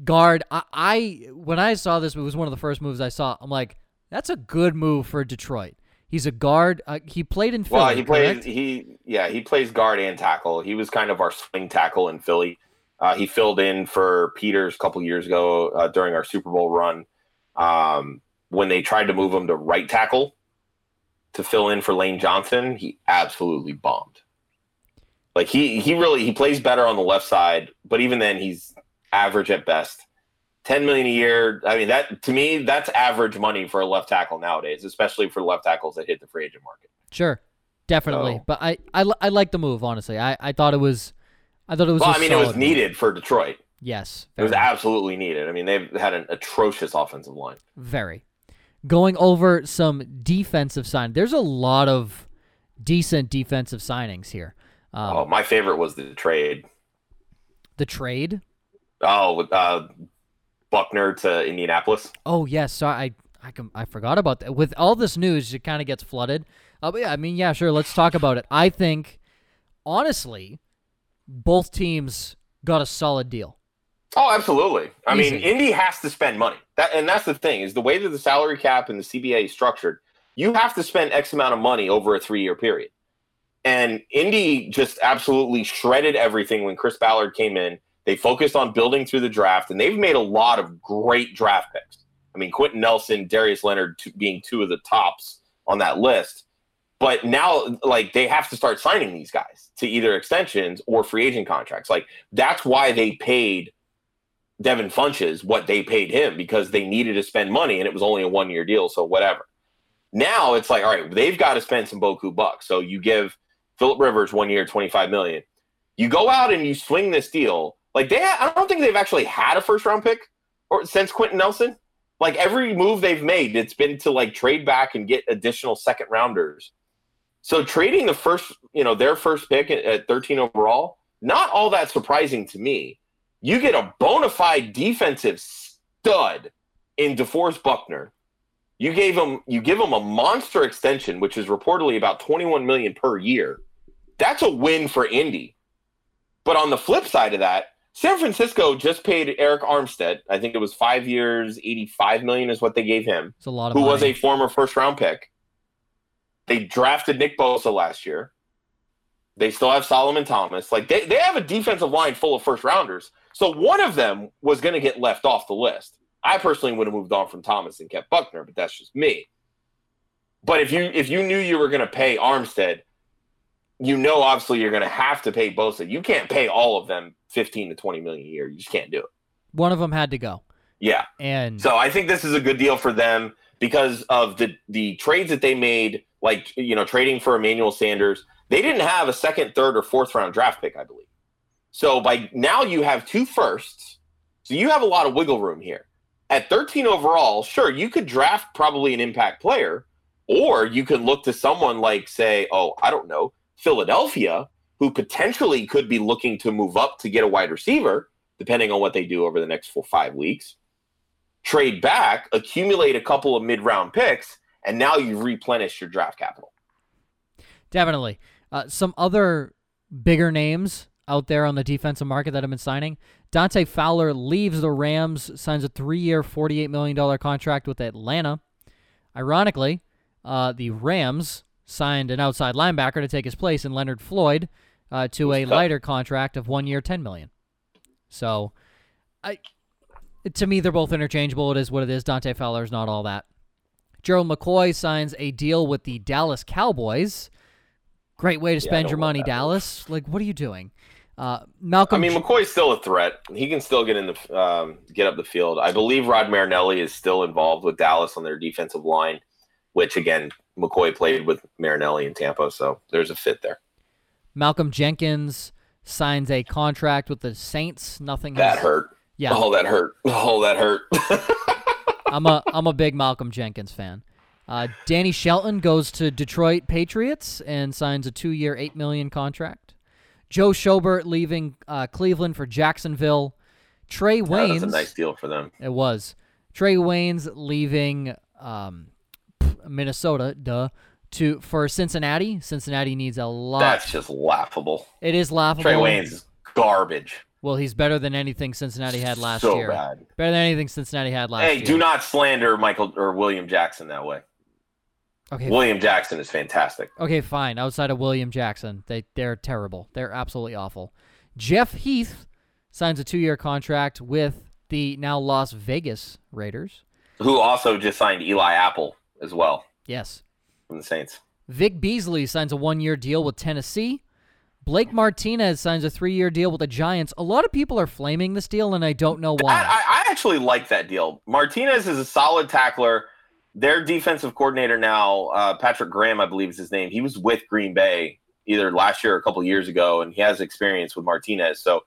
Guard. I when I saw this, it was one of the first moves I saw. I'm like, that's a good move for Detroit. He's a guard. He played in Philly. Well, he plays guard and tackle. He was kind of our swing tackle in Philly. He filled in for Peters a couple years ago during our Super Bowl run when they tried to move him to right tackle to fill in for Lane Johnson. He absolutely bombed. Like he really plays better on the left side, but even then he's average at best. $10 million a year. I mean, that to me, that's average money for a left tackle nowadays, especially for left tackles that hit the free agent market. Sure. Definitely. So, but I like the move, honestly. I thought it was it was needed for Detroit. Yes. It was absolutely needed. I mean, they've had an atrocious offensive line. Very. Going over some defensive sign. There's a lot of decent defensive signings here. My favorite was the trade. The trade? Oh, with Buckner to Indianapolis. Oh, yes. Sorry, I forgot about that. With all this news, it kind of gets flooded. But yeah, I mean, yeah, sure. Let's talk about it. I think, honestly, both teams got a solid deal. Oh, absolutely. I mean, Indy has to spend money. And that's the thing, is the way that the salary cap and the CBA is structured, you have to spend X amount of money over a 3-year period. And Indy just absolutely shredded everything when Chris Ballard came in. They focused on building through the draft, and they've made a lot of great draft picks. I mean, Quentin Nelson, Darius Leonard being two of the tops on that list. But now, like, they have to start signing these guys to either extensions or free agent contracts. Like, that's why they paid Devin Funches what they paid him, because they needed to spend money and it was only a 1-year deal, so whatever. Now it's like, all right, they've got to spend some Boku bucks. So you give Phillip Rivers 1 year, $25 million. You go out and you swing this deal. Like, I don't think they've actually had a first-round pick or since Quentin Nelson. Like, every move they've made, it's been to, like, trade back and get additional second-rounders. So trading the first, their first pick at 13 overall, not all that surprising to me. You get a bona fide defensive stud in DeForest Buckner. You give him a monster extension, which is reportedly about $21 million per year. That's a win for Indy. But on the flip side of that, San Francisco just paid Eric Armstead. I think it was 5 years, $85 million is what they gave him. It's a lot of money. Who was a former first-round pick. They drafted Nick Bosa last year. They still have Solomon Thomas. Like they have a defensive line full of first-rounders. So one of them was going to get left off the list. I personally would have moved on from Thomas and kept Buckner, but that's just me. But if you knew you were going to pay Armstead, you know obviously you're going to have to pay Bosa. You can't pay all of them 15 to 20 million a year. You just can't do it. One of them had to go. Yeah. And so I think this is a good deal for them because of the trades that they made, like, you know, trading for Emmanuel Sanders. They didn't have a second, third, or fourth round draft pick, I believe. So by now you have 2 firsts. So you have a lot of wiggle room here. At 13 overall, sure, you could draft probably an impact player, or you could look to someone like, say, oh, I don't know, Philadelphia, who potentially could be looking to move up to get a wide receiver, depending on what they do over the next 4 or 5 weeks, trade back, accumulate a couple of mid-round picks, and now you've replenished your draft capital. Definitely. Some other bigger names out there on the defensive market that have been signing. Dante Fowler leaves the Rams, signs a 3-year, $48 million contract with Atlanta. Ironically, the Rams signed an outside linebacker to take his place in Leonard Floyd to a lighter contract of 1 year, $10 million. So, to me, they're both interchangeable. It is what it is. Dante Fowler is not all that. Gerald McCoy signs a deal with the Dallas Cowboys. Great way to spend your money, Dallas. Like, what are you doing? McCoy's still a threat. He can still get in the get up the field. I believe Rod Marinelli is still involved with Dallas on their defensive line, which, again, McCoy played with Marinelli in Tampa, so there's a fit there. Malcolm Jenkins signs a contract with the Saints. That hurt. Yeah. Oh, that hurt. I'm a big Malcolm Jenkins fan. Danny Shelton goes to Detroit Patriots and signs a 2-year, $8 million contract. Joe Schobert leaving Cleveland for Jacksonville. Trey Waynes. That's a nice deal for them. It was. Trey Waynes leaving Minnesota, for Cincinnati. Cincinnati needs a lot. That's just laughable. It is laughable. Trey Waynes is garbage. Well, he's better than anything Cincinnati had last year. So bad. Better than anything Cincinnati had last year. Hey, do not slander Michael or William Jackson that way. Okay, William Jackson is fantastic. Okay, fine. Outside of William Jackson, they're terrible. They're absolutely awful. Jeff Heath signs a 2-year contract with the now Las Vegas Raiders, who also just signed Eli Apple as well. Yes. From the Saints. Vic Beasley signs a 1-year deal with Tennessee. Blake Martinez signs a 3-year deal with the Giants. A lot of people are flaming this deal, and I don't know why. I actually like that deal. Martinez is a solid tackler. Their defensive coordinator now, Patrick Graham, I believe is his name. He was with Green Bay either last year or a couple years ago, and he has experience with Martinez. So,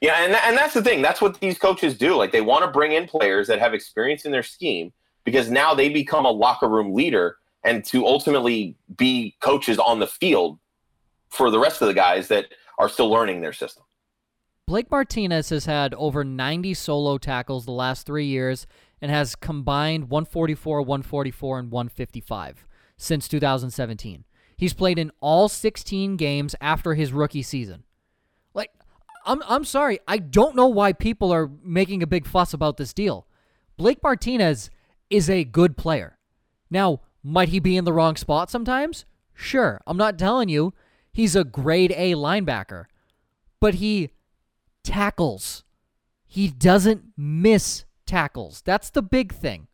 yeah, and that's the thing. That's what these coaches do. Like, they want to bring in players that have experience in their scheme because now they become a locker room leader and to ultimately be coaches on the field for the rest of the guys that are still learning their system. Blake Martinez has had over 90 solo tackles the last 3 years and has combined 144, 144, and 155 since 2017. He's played in all 16 games after his rookie season. Like, I'm sorry. I don't know why people are making a big fuss about this deal. Blake Martinez is a good player. Now, might he be in the wrong spot sometimes? Sure. I'm not telling you. He's a grade A linebacker, but he tackles. He doesn't miss tackles. That's the big thing.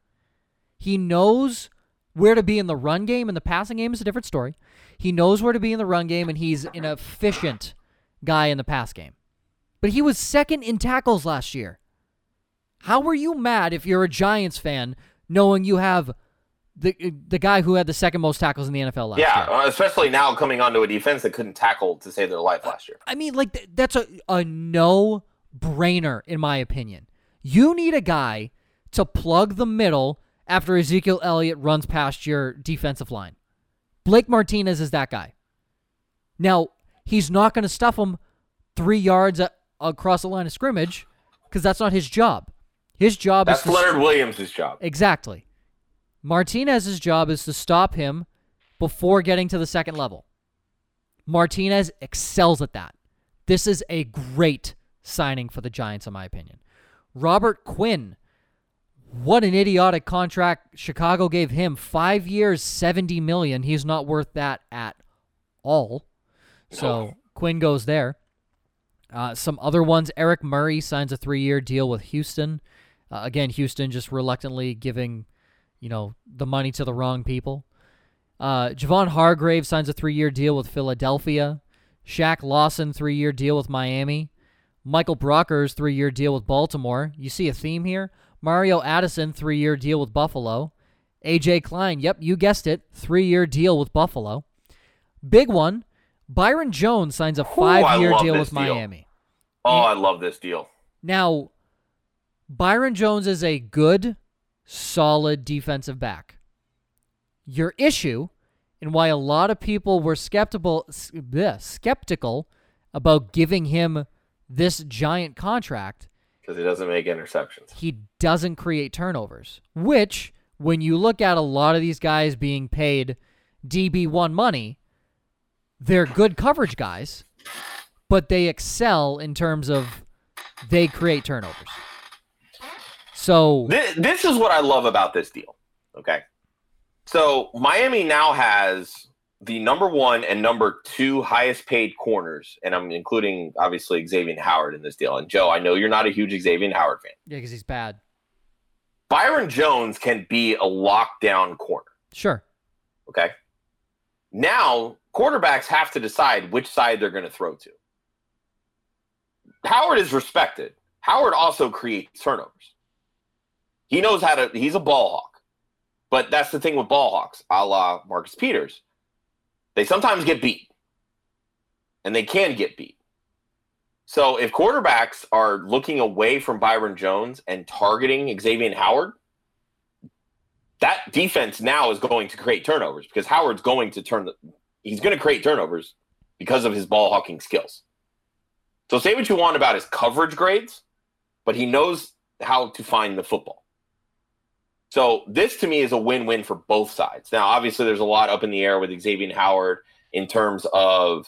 He knows where to be in the run game, and the passing game is a different story. He knows where to be in the run game, and he's an efficient guy in the pass game. But he was second in tackles last year. How are you mad if you're a Giants fan knowing you have the guy who had the second most tackles in the NFL last year. Yeah, especially now coming onto a defense that couldn't tackle to save their life last year. I mean, like, that's a no-brainer, in my opinion. You need a guy to plug the middle after Ezekiel Elliott runs past your defensive line. Blake Martinez is that guy. Now, he's not going to stuff him 3 yards across the line of scrimmage because that's not his job. His job is... That's Leonard Williams' job. Exactly. Martinez's job is to stop him before getting to the second level. Martinez excels at that. This is a great signing for the Giants, in my opinion. Robert Quinn, what an idiotic contract Chicago gave him. 5 years, $70 million. He's not worth that at all. So Quinn goes there. Some other ones, Eric Murray signs a 3-year deal with Houston. Again, Houston just reluctantly giving, the money to the wrong people. Javon Hargrave signs a 3-year deal with Philadelphia. Shaq Lawson, 3-year deal with Miami. Michael Brockers, 3-year deal with Baltimore. You see a theme here. Mario Addison, 3-year deal with Buffalo. A.J. Klein, yep, you guessed it, 3-year deal with Buffalo. Big one, Byron Jones signs a 5-year deal with Miami. Oh, I love this deal. Now, Byron Jones is a good, solid defensive back. Your issue, and why a lot of people were skeptical about giving him this giant contract, because he doesn't make interceptions. He doesn't create turnovers, which, when you look at a lot of these guys being paid DB1 money, they're good coverage guys, but they excel in terms of they create turnovers. So this is what I love about this deal, okay? So Miami now has the number 1 and number 2 highest paid corners, and I'm including, obviously, Xavier Howard in this deal. And, Joe, I know you're not a huge Xavier Howard fan. Yeah, because he's bad. Byron Jones can be a lockdown corner. Sure. Okay. Now, quarterbacks have to decide which side they're going to throw to. Howard is respected. Howard also creates turnovers. He knows how to – he's a ball hawk. But that's the thing with ball hawks, a la Marcus Peters. They sometimes get beat, and they can get beat. So if quarterbacks are looking away from Byron Jones and targeting Xavier Howard, that defense now is going to create turnovers, because Howard's going to he's going to create turnovers because of his ball hawking skills. So say what you want about his coverage grades, but he knows how to find the football. So this, to me, is a win-win for both sides. Now, obviously, there's a lot up in the air with Xavier Howard in terms of,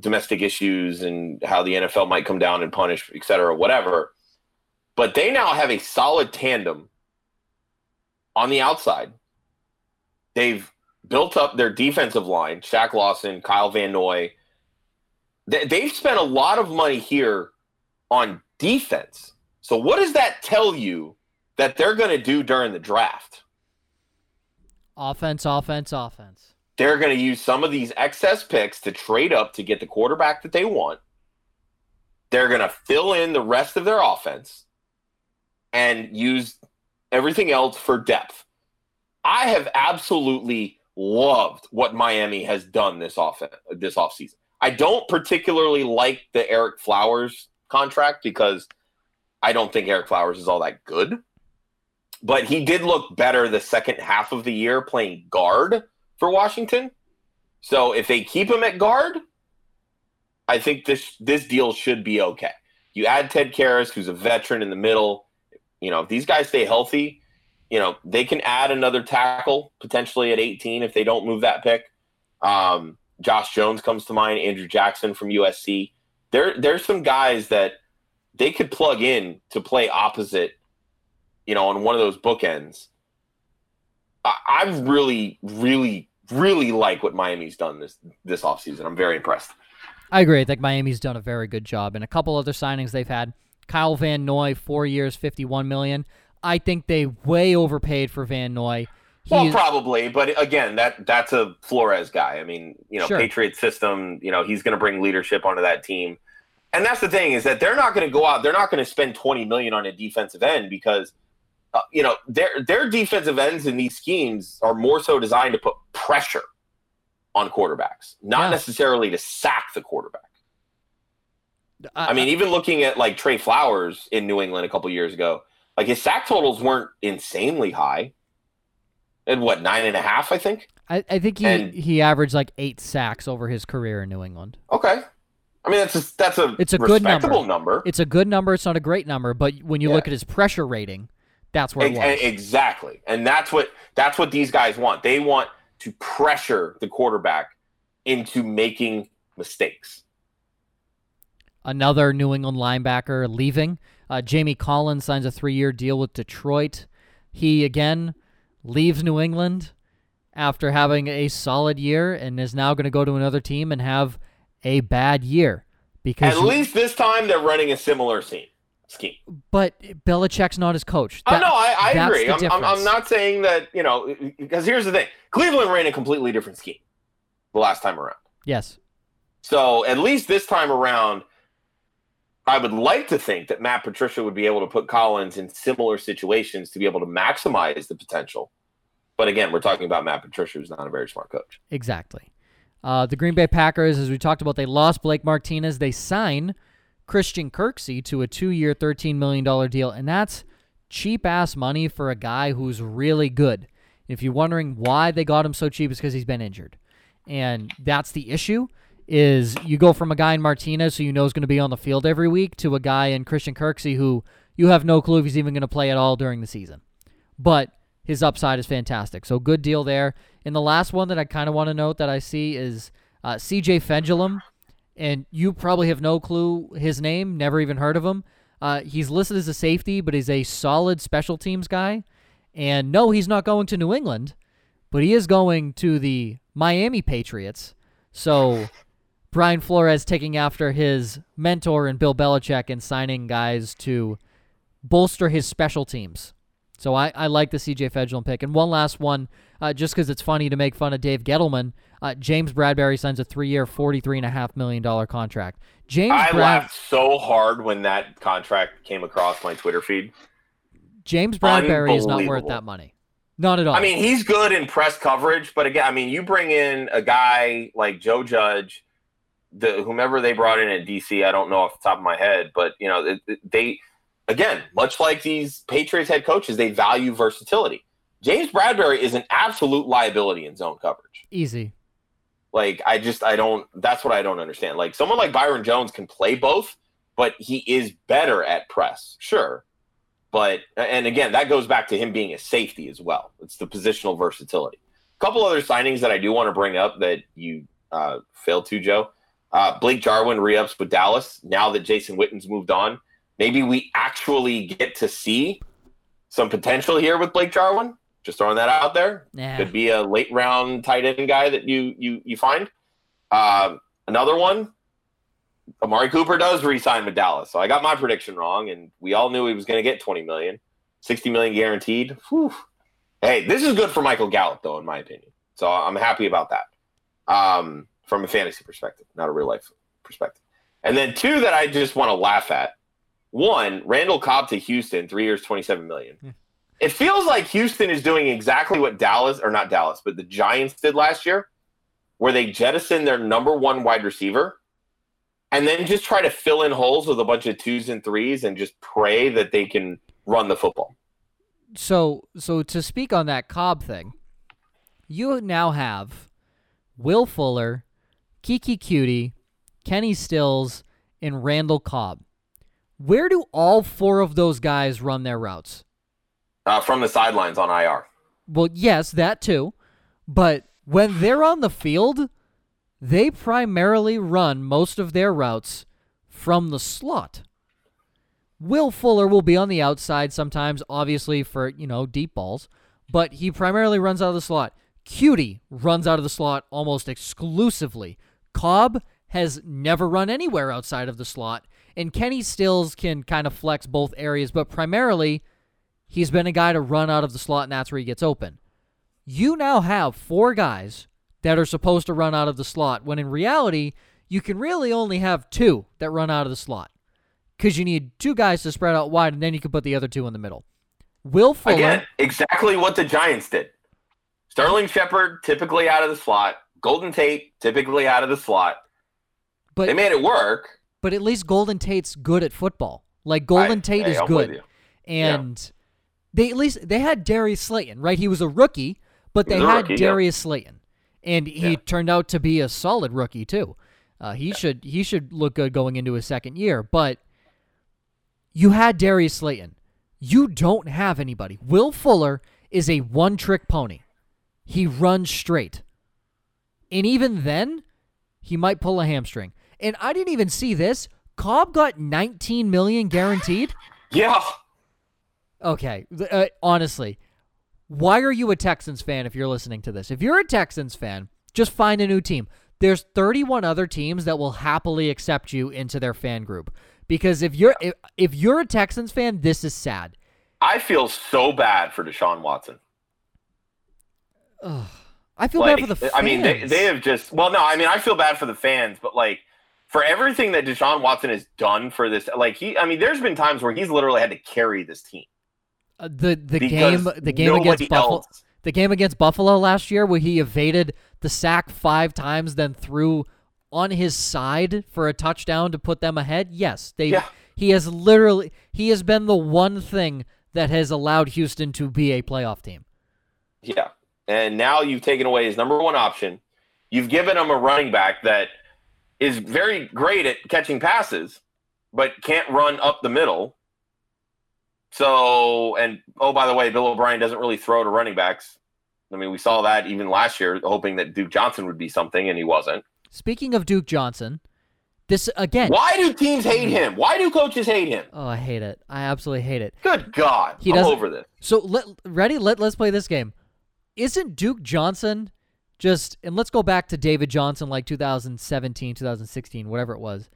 domestic issues and how the NFL might come down and punish, et cetera, whatever. But they now have a solid tandem on the outside. They've built up their defensive line, Shaq Lawson, Kyle Van Noy. They've spent a lot of money here on defense. So what does that tell you that they're going to do during the draft? Offense, offense, offense. They're going to use some of these excess picks to trade up to get the quarterback that they want. They're going to fill in the rest of their offense and use everything else for depth. I have absolutely loved what Miami has done this offseason. I don't particularly like the Ereck Flowers contract, because I don't think Ereck Flowers is all that good. But he did look better the second half of the year playing guard for Washington. So if they keep him at guard, I think this deal should be okay. You add Ted Karras, who's a veteran in the middle. If these guys stay healthy, they can add another tackle, potentially at 18 if they don't move that pick. Josh Jones comes to mind, Andrew Jackson from USC. There's some guys that they could plug in to play opposite on one of those bookends. I really, really, really like what Miami's done this offseason. I'm very impressed. I agree. I think Miami's done a very good job. And a couple other signings they've had. Kyle Van Noy, 4 years, $51 million. I think they way overpaid for Van Noy. Probably. But, again, that's a Flores guy. I mean, sure. Patriot system, he's going to bring leadership onto that team. And that's the thing, is that they're not going to go out. They're not going to spend $20 million on a defensive end, because – their defensive ends in these schemes are more so designed to put pressure on quarterbacks, not necessarily to sack the quarterback. I mean, even looking at like Trey Flowers in New England a couple years ago, like his sack totals weren't insanely high. And what, 9.5, I think? I think he averaged like 8 sacks over his career in New England. Okay. I mean, it's a respectable good number. It's a good number. It's not a great number, but when you look at his pressure rating, that's where it was. Exactly. And that's what these guys want. They want to pressure the quarterback into making mistakes. another New England linebacker leaving. Jamie Collins signs a 3-year deal with Detroit. He, again, leaves New England after having a solid year and is now going to go to another team and have a bad year. Because at least this time they're running a similar scheme. But Belichick's not his coach. I agree. I'm not saying that, you know, because here's the thing. Cleveland ran a completely different scheme the last time around. Yes. So at least this time around, I would like to think that Matt Patricia would be able to put Collins in similar situations to be able to maximize the potential. But again, we're talking about Matt Patricia, who's not a very smart coach. Exactly. The Green Bay Packers, as we talked about, they lost Blake Martinez. They sign Christian Kirksey to a 2-year, $13 million deal, and that's cheap-ass money for a guy who's really good. If you're wondering why they got him so cheap, it's because he's been injured. And that's the issue, is you go from a guy in Martinez who you know is going to be on the field every week to a guy in Christian Kirksey who you have no clue if he's even going to play at all during the season. But his upside is fantastic, so good deal there. And the last one that I kind of want to note that I see is C.J. Fenjelum, and you probably have no clue his name, never even heard of him. He's listed as a safety, but he's a solid special teams guy. And no, he's not going to New England, but he is going to the Miami Patriots. So Brian Flores taking after his mentor and Bill Belichick and signing guys to bolster his special teams. So I like the C.J. Fenjelum pick. And one last one, just because it's funny to make fun of Dave Gettleman, James Bradberry signs a 3-year, $43.5 million contract. I laughed so hard when that contract came across my Twitter feed. James Bradberry is not worth that money. Not at all. I mean, he's good in press coverage, but again, I mean, you bring in a guy like Joe Judge, whomever they brought in at D.C., I don't know off the top of my head, but, you know, they – again, much like these Patriots head coaches, they value versatility. James Bradberry is an absolute liability in zone coverage. Easy. Like, that's what I don't understand. Like, someone like Byron Jones can play both, but he is better at press, sure. But, and again, that goes back to him being a safety as well. It's the positional versatility. A couple other signings that I do want to bring up that you failed to, Joe. Blake Jarwin re-ups with Dallas now that Jason Witten's moved on. Maybe we actually get to see some potential here with Blake Jarwin. Just throwing that out there. Yeah. Could be a late-round tight end guy that you find. Another one, Amari Cooper does re-sign with Dallas. So I got my prediction wrong, and we all knew he was going to get $20 million. $60 million guaranteed. Whew. Hey, this is good for Michael Gallup, though, in my opinion. So I'm happy about that from a fantasy perspective, not a real-life perspective. And then two that I just want to laugh at. One, Randall Cobb to Houston, 3 years, $27 million. Yeah. It feels like Houston is doing exactly what the Giants did last year, where they jettisoned their number one wide receiver and then just try to fill in holes with a bunch of 2s and 3s and just pray that they can run the football. So to speak on that Cobb thing, you now have Will Fuller, Kiki Cutie, Kenny Stills, and Randall Cobb. Where do all four of those guys run their routes? From the sidelines on IR. Well, yes, that too. But when they're on the field, they primarily run most of their routes from the slot. Will Fuller will be on the outside sometimes, obviously for, you know, deep balls, but he primarily runs out of the slot. Cutie runs out of the slot almost exclusively. Cobb has never run anywhere outside of the slot. And Kenny Stills can kind of flex both areas, but primarily he's been a guy to run out of the slot, and that's where he gets open. You now have four guys that are supposed to run out of the slot, when in reality, you can really only have two that run out of the slot because you need two guys to spread out wide, and then you can put the other two in the middle. Will Fuller... Again, exactly what the Giants did. Sterling Shepard, typically out of the slot. Golden Tate, typically out of the slot. But they made it work. But at least Golden Tate's good at football. Like, Golden Tate is good. And they had Darius Slayton, right? He was a rookie, but they had Darius Slayton. And he turned out to be a solid rookie, too. He should look good going into his second year. But you had Darius Slayton. You don't have anybody. Will Fuller is a one-trick pony. He runs straight. And even then, he might pull a hamstring. And I didn't even see this. Cobb got $19 million guaranteed? Yeah. Okay. Honestly, why are you a Texans fan if you're listening to this? If you're a Texans fan, just find a new team. There's 31 other teams that will happily accept you into their fan group. Because if you're a Texans fan, this is sad. I feel so bad for Deshaun Watson. Ugh. I feel bad for the fans. I mean, they have just... Well, no, I mean, I feel bad for the fans, but, like, for everything that Deshaun Watson has done for this... Like, there's been times where he's literally had to carry this team. The game against Buffalo last year where he evaded the sack 5 times, then threw on his side for a touchdown to put them ahead. Yes, he has been the one thing that has allowed Houston to be a playoff team. Yeah. And now you've taken away his number one option. You've given him a running back that is very great at catching passes, but can't run up the middle. So, and oh, by the way, Bill O'Brien doesn't really throw to running backs. I mean, we saw that even last year, hoping that Duke Johnson would be something, and he wasn't. Speaking of Duke Johnson, this again. Why do teams hate him? Why do coaches hate him? Oh, I hate it. I absolutely hate it. Good God. I'm over this. So, let's play this game. Isn't Duke Johnson and let's go back to David Johnson, like 2017, 2016, whatever it was.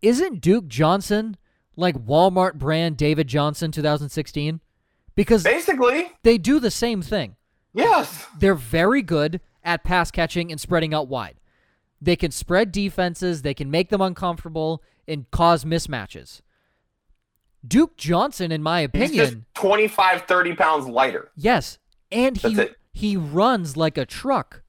Isn't Duke Johnson like Walmart brand David Johnson 2016? Because basically they do the same thing. Yes. They're very good at pass catching and spreading out wide. They can spread defenses. They can make them uncomfortable and cause mismatches. Duke Johnson, in my opinion, he's just 25, 30 pounds lighter. Yes. And he runs like a truck.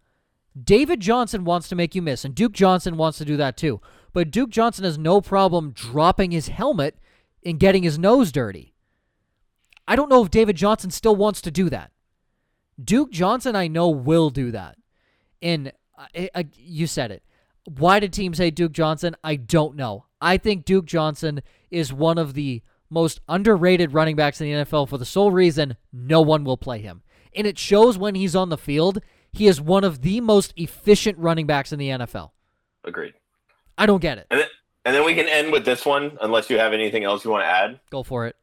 David Johnson wants to make you miss, and Duke Johnson wants to do that too. But Duke Johnson has no problem dropping his helmet and getting his nose dirty. I don't know if David Johnson still wants to do that. Duke Johnson, I know, will do that. And you said it. Why did teams hate Duke Johnson? I don't know. I think Duke Johnson is one of the most underrated running backs in the NFL for the sole reason no one will play him. And it shows when he's on the field, he is one of the most efficient running backs in the NFL. Agreed. I don't get it. And then we can end with this one, unless you have anything else you want to add. Go for it.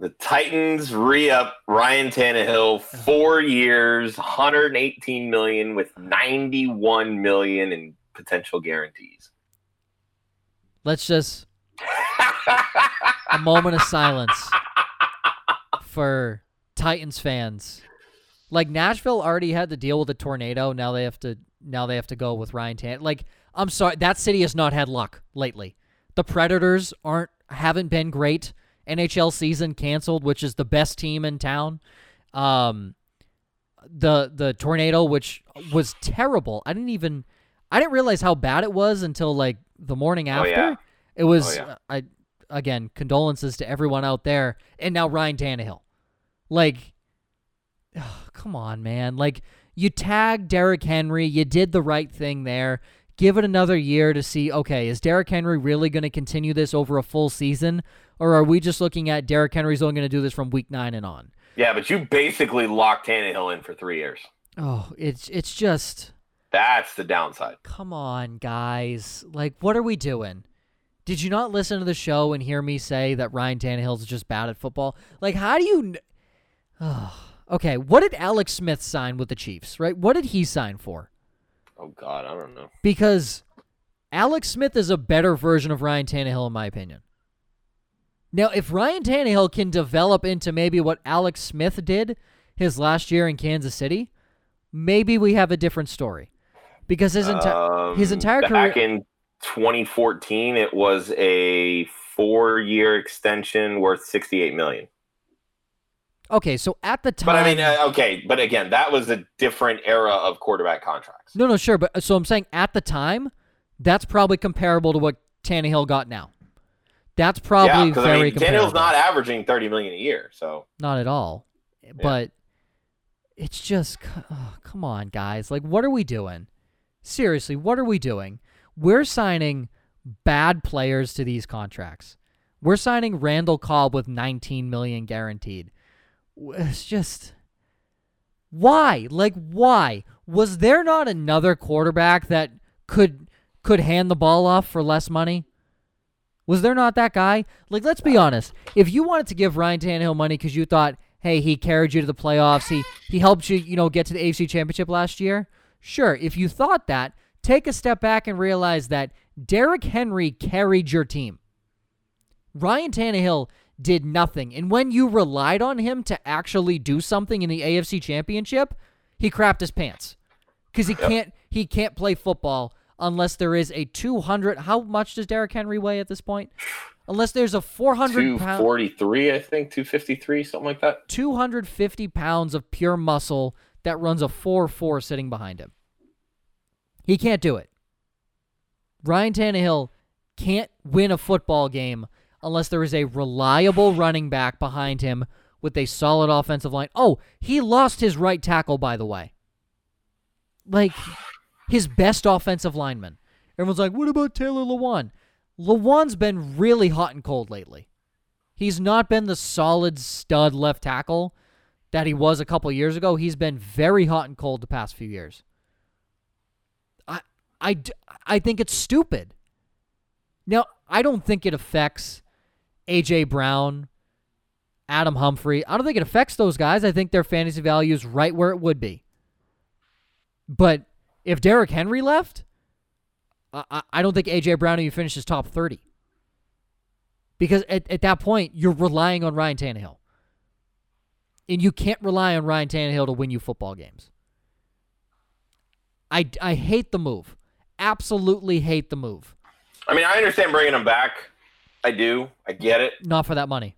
The Titans re-up Ryan Tannehill 4 years, $118 million with $91 million in potential guarantees. Let's just... a moment of silence for... Titans fans. Like, Nashville already had to deal with a tornado. Now they have to go with Ryan Tannehill. Like, I'm sorry, that city has not had luck lately. The Predators haven't been great. NHL season canceled, which is the best team in town. The tornado, which was terrible. I didn't realize how bad it was until like the morning after. Yeah. It was again, condolences to everyone out there. And now Ryan Tannehill. Like, oh, come on, man. Like, you tagged Derrick Henry. You did the right thing there. Give it another year to see, okay, is Derrick Henry really going to continue this over a full season? Or are we just looking at Derrick Henry's only going to do this from week 9 and on? Yeah, but you basically locked Tannehill in for 3 years. Oh, it's just... That's the downside. Come on, guys. Like, what are we doing? Did you not listen to the show and hear me say that Ryan Tannehill's just bad at football? Like, how do you... Okay, what did Alex Smith sign with the Chiefs, right? What did he sign for? Oh, God, I don't know. Because Alex Smith is a better version of Ryan Tannehill, in my opinion. Now, if Ryan Tannehill can develop into maybe what Alex Smith did his last year in Kansas City, maybe we have a different story. Because his entire career... Back in 2014, it was a 4-year extension worth $68 million. Okay, so at the time... But I mean, but again, that was a different era of quarterback contracts. No, sure, but so I'm saying at the time, that's probably comparable to what Tannehill got now. That's probably very comparable. Tannehill's not averaging $30 million a year, so... Not at all, but it's just... Oh, come on, guys. Like, what are we doing? Seriously, what are we doing? We're signing bad players to these contracts. We're signing Randall Cobb with $19 million guaranteed. It's just, why? Like, why? Was there not another quarterback that could hand the ball off for less money? Was there not that guy? Like, let's be honest. If you wanted to give Ryan Tannehill money because you thought, hey, he carried you to the playoffs, he helped you, you know, get to the AFC Championship last year, sure, if you thought that, take a step back and realize that Derrick Henry carried your team. Ryan Tannehill did nothing. And when you relied on him to actually do something in the AFC Championship, he crapped his pants. Because he can't play football unless there is a 200... How much does Derrick Henry weigh at this point? Unless there's a 400 pounds... 243, I think, 253, something like that. 250 pounds of pure muscle that runs a 4.4 sitting behind him. He can't do it. Ryan Tannehill can't win a football game unless there is a reliable running back behind him with a solid offensive line. Oh, he lost his right tackle, by the way. Like, his best offensive lineman. Everyone's like, what about Taylor Lewan? Lewan's been really hot and cold lately. He's not been the solid stud left tackle that he was a couple years ago. He's been very hot and cold the past few years. I think it's stupid. Now, I don't think it affects A.J. Brown, Adam Humphrey. I don't think it affects those guys. I think their fantasy value is right where it would be. But if Derrick Henry left, I don't think A.J. Brown even finishes top 30. Because at that point, you're relying on Ryan Tannehill. And you can't rely on Ryan Tannehill to win you football games. I hate the move. Absolutely hate the move. I mean, I understand bringing him back. I do. I get it. Not for that money.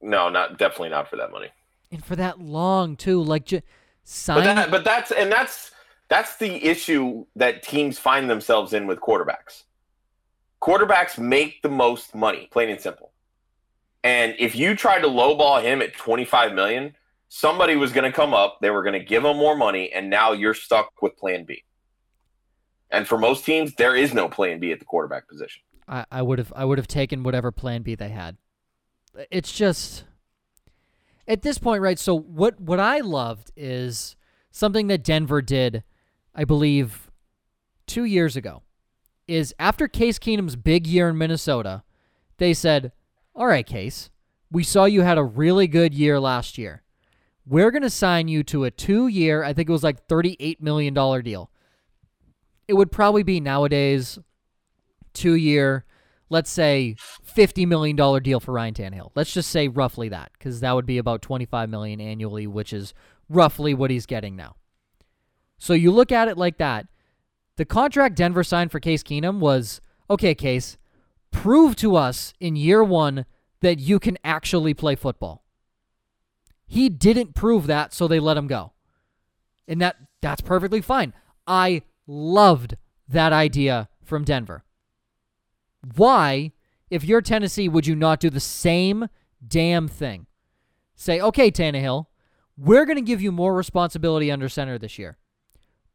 No, definitely not for that money. And for that long, too. Like, sign. That's the issue that teams find themselves in with quarterbacks. Quarterbacks make the most money, plain and simple. And if you tried to lowball him at $25 million, somebody was going to come up, they were going to give him more money, and now you're stuck with plan B. And for most teams, there is no plan B at the quarterback position. I would have taken whatever plan B they had. It's just, at this point, right, so what I loved is something that Denver did, I believe, 2 years ago, is after Case Keenum's big year in Minnesota, they said, all right, Case, we saw you had a really good year last year. We're going to sign you to a 2-year, I think it was like $38 million deal. It would probably be nowadays 2-year, let's say $50 million deal for Ryan Tannehill. Let's just say roughly that, because that would be about $25 million annually, which is roughly what he's getting now. So you look at it like that. The contract Denver signed for Case Keenum was, okay, Case, prove to us in year one that you can actually play football. He didn't prove that, so they let him go. And that's perfectly fine. I loved that idea from Denver. Why, if you're Tennessee, would you not do the same damn thing? Say, okay, Tannehill, we're going to give you more responsibility under center this year.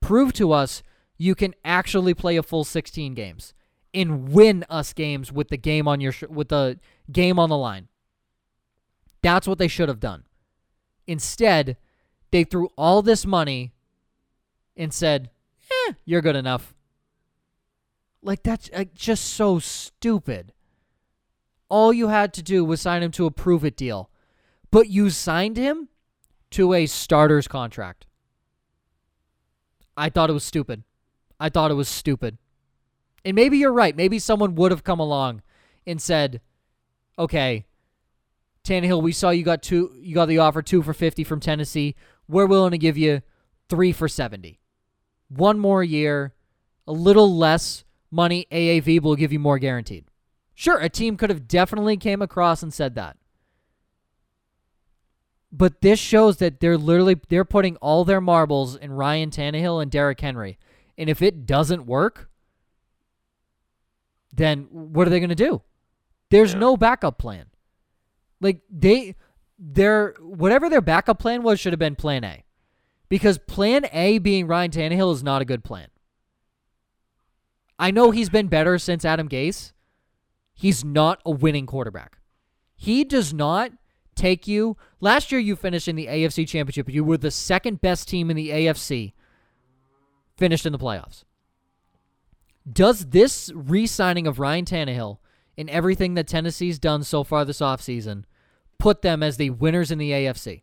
Prove to us you can actually play a full 16 games and win us games with the game on the line. That's what they should have done. Instead, they threw all this money and said, you're good enough. Like, that's just so stupid. All you had to do was sign him to a prove-it deal. But you signed him to a starter's contract. I thought it was stupid. And maybe you're right. Maybe someone would have come along and said, okay, Tannehill, we saw you got the offer 2 for $50 from Tennessee. We're willing to give you 3 for $70. One more year, a little less money, AAV will give you more guaranteed. Sure, a team could have definitely came across and said that. But this shows that they're putting all their marbles in Ryan Tannehill and Derrick Henry. And if it doesn't work, then what are they going to do? There's no backup plan. Like, whatever their backup plan was should have been plan A. Because plan A being Ryan Tannehill is not a good plan. I know he's been better since Adam Gase. He's not a winning quarterback. He does not take you. Last year you finished in the AFC Championship. You were the second best team in the AFC. Finished in the playoffs. Does this re-signing of Ryan Tannehill in everything that Tennessee's done so far this offseason, put them as the winners in the AFC?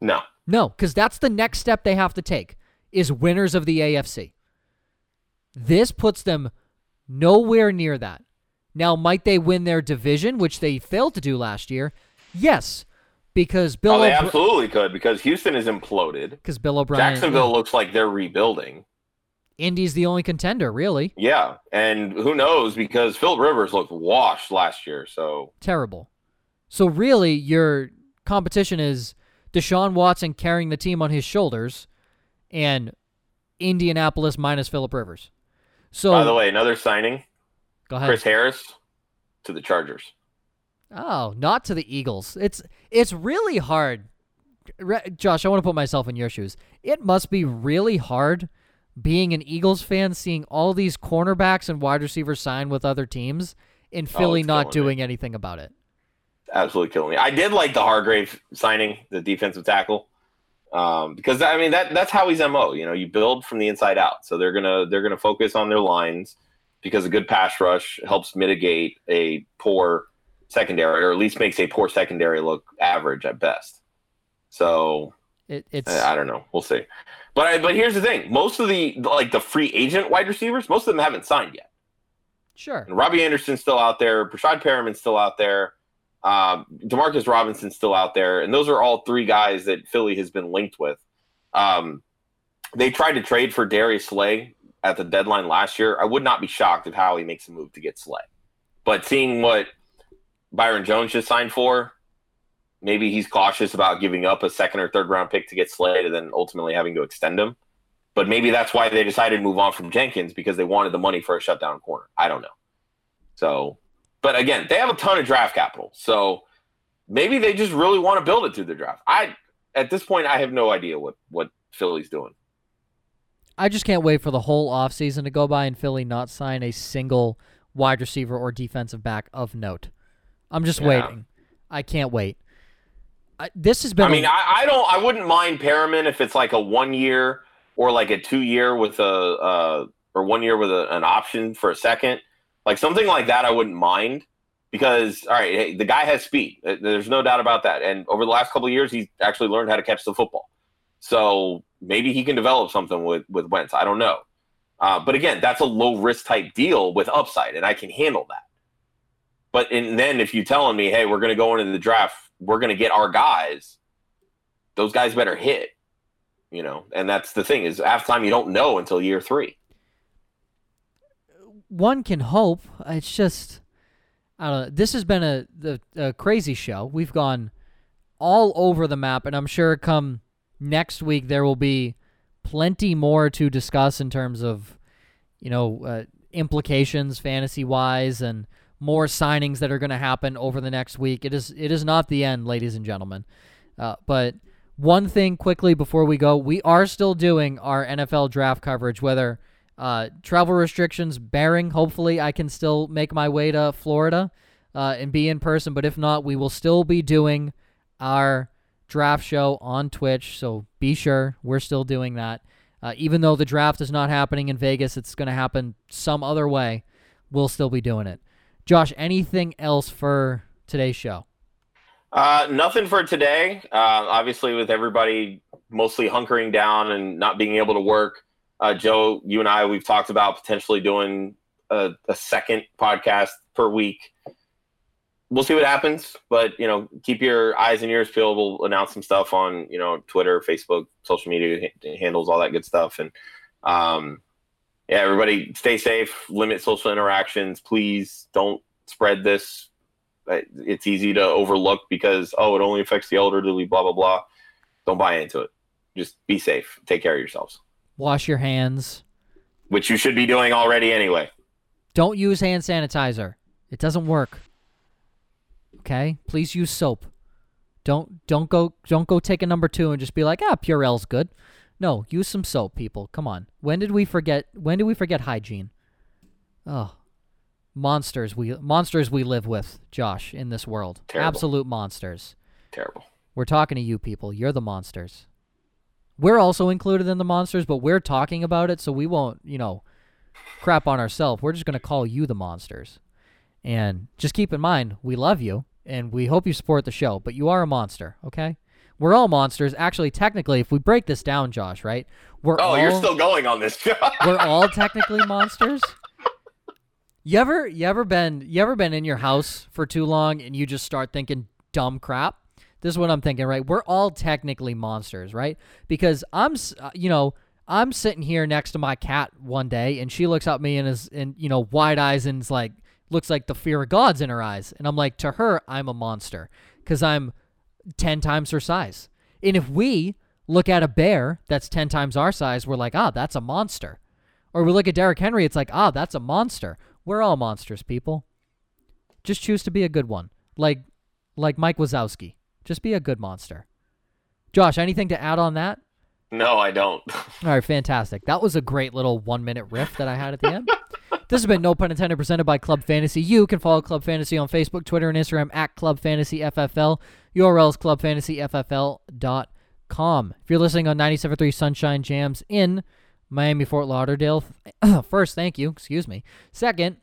No. No, because that's the next step they have to take, is winners of the AFC. This puts them nowhere near that. Now, might they win their division, which they failed to do last year? Yes, because Bill O'Brien... they absolutely could, because Houston is imploded. Because Bill O'Brien... Jacksonville looks like they're rebuilding. Indy's the only contender, really. Yeah, and who knows, because Phil Rivers looked washed last year, so... terrible. So really, your competition is Deshaun Watson carrying the team on his shoulders and Indianapolis minus Phillip Rivers. So, by the way, another signing. Go ahead. Chris Harris to the Chargers. Oh, not to the Eagles. It's really hard. Josh, I want to put myself in your shoes. It must be really hard being an Eagles fan, seeing all these cornerbacks and wide receivers sign with other teams and Philly not doing anything about it. Absolutely killing me. I did like the Hargrave signing, the defensive tackle, because I mean that's how he's MO. You know, you build from the inside out. So they're gonna focus on their lines because a good pass rush helps mitigate a poor secondary, or at least makes a poor secondary look average at best. So it's I don't know. We'll see. But here's the thing: most of the free agent wide receivers, most of them haven't signed yet. Sure. And Robbie Anderson's still out there. Brashad Perriman's still out there. DeMarcus Robinson's still out there, and those are all three guys that Philly has been linked with. They tried to trade for Darius Slay at the deadline last year. I would not be shocked if Howie makes a move to get Slay. But seeing what Byron Jones just signed for, maybe he's cautious about giving up a second or third round pick to get Slay and then ultimately having to extend him. But maybe that's why they decided to move on from Jenkins, because they wanted the money for a shutdown corner. I don't know. So... but again, they have a ton of draft capital, so maybe they just really want to build it through the draft. At this point, I have no idea what Philly's doing. I just can't wait for the whole offseason to go by and Philly not sign a single wide receiver or defensive back of note. I'm just waiting. I can't wait. I wouldn't mind Perriman if it's like a 1 year or like a 2 year with an option for a second. Like, something like that I wouldn't mind because, all right, hey, the guy has speed. There's no doubt about that. And over the last couple of years, he's actually learned how to catch the football. So maybe he can develop something with Wentz. I don't know. But again, that's a low-risk type deal with upside, and I can handle that. But then if you're telling me, hey, we're going to go into the draft, we're going to get our guys, those guys better hit, you know. And that's the thing is half the time you don't know until year three. One can hope. It's just, I don't know. This has been a crazy show. We've gone all over the map, and I'm sure come next week there will be plenty more to discuss in terms of, you know, implications fantasy-wise and more signings that are going to happen over the next week. It is not the end, ladies and gentlemen. But one thing quickly before we go, we are still doing our NFL draft coverage, whether travel restrictions bearing, hopefully I can still make my way to Florida and be in person, but if not, we will still be doing our draft show on Twitch, so be sure we're still doing that. Even though the draft is not happening in Vegas, it's going to happen some other way, we'll still be doing it. Josh, anything else for today's show? Nothing for today. Obviously, with everybody mostly hunkering down and not being able to work, Joe, you and I, we've talked about potentially doing a second podcast per week. We'll see what happens, but, you know, keep your eyes and ears peeled. We'll announce some stuff on, you know, Twitter, Facebook, social media handles, all that good stuff. And, everybody stay safe, limit social interactions. Please don't spread this. It's easy to overlook because, it only affects the elderly, blah, blah, blah. Don't buy into it. Just be safe. Take care of yourselves. Wash your hands. Which you should be doing already anyway. Don't use hand sanitizer. It doesn't work. Okay? Please use soap. Don't go take a number two and just be like, Purell's good. No, use some soap, people. Come on. When did we forget hygiene? Oh. Monsters we live with, Josh, in this world. Terrible. Absolute monsters. Terrible. We're talking to you people. You're the monsters. We're also included in the monsters, but we're talking about it, so we won't, crap on ourselves. We're just going to call you the monsters. And just keep in mind, we love you, and we hope you support the show, but you are a monster, okay? We're all monsters. Actually, technically, if we break this down, Josh, right? You're still going on this show. We're all technically monsters. You ever been in your house for too long and you just start thinking dumb crap? This is what I'm thinking, right? We're all technically monsters, right? Because I'm sitting here next to my cat one day, and she looks up at me and wide eyes and is like, looks like the fear of God's in her eyes. And I'm like, to her, I'm a monster because I'm 10 times her size. And if we look at a bear that's 10 times our size, we're like, that's a monster. Or we look at Derrick Henry, it's like, that's a monster. We're all monsters, people. Just choose to be a good one. Like Mike Wazowski. Just be a good monster. Josh, anything to add on that? No, I don't. All right, fantastic. That was a great little one-minute riff that I had at the end. This has been No Pun Intended, presented by Club Fantasy. You can follow Club Fantasy on Facebook, Twitter, and Instagram at Club Fantasy FFL. URL is clubfantasyffl.com. If you're listening on 97.3 Sunshine Jams in Miami, Fort Lauderdale, first, thank you. Excuse me. Second,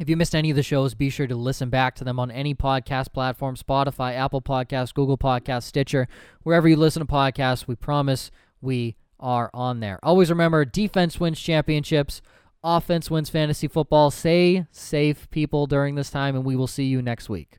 if you missed any of the shows, be sure to listen back to them on any podcast platform, Spotify, Apple Podcasts, Google Podcasts, Stitcher, wherever you listen to podcasts. We promise we are on there. Always remember, defense wins championships, offense wins fantasy football. Stay safe, people, during this time, and we will see you next week.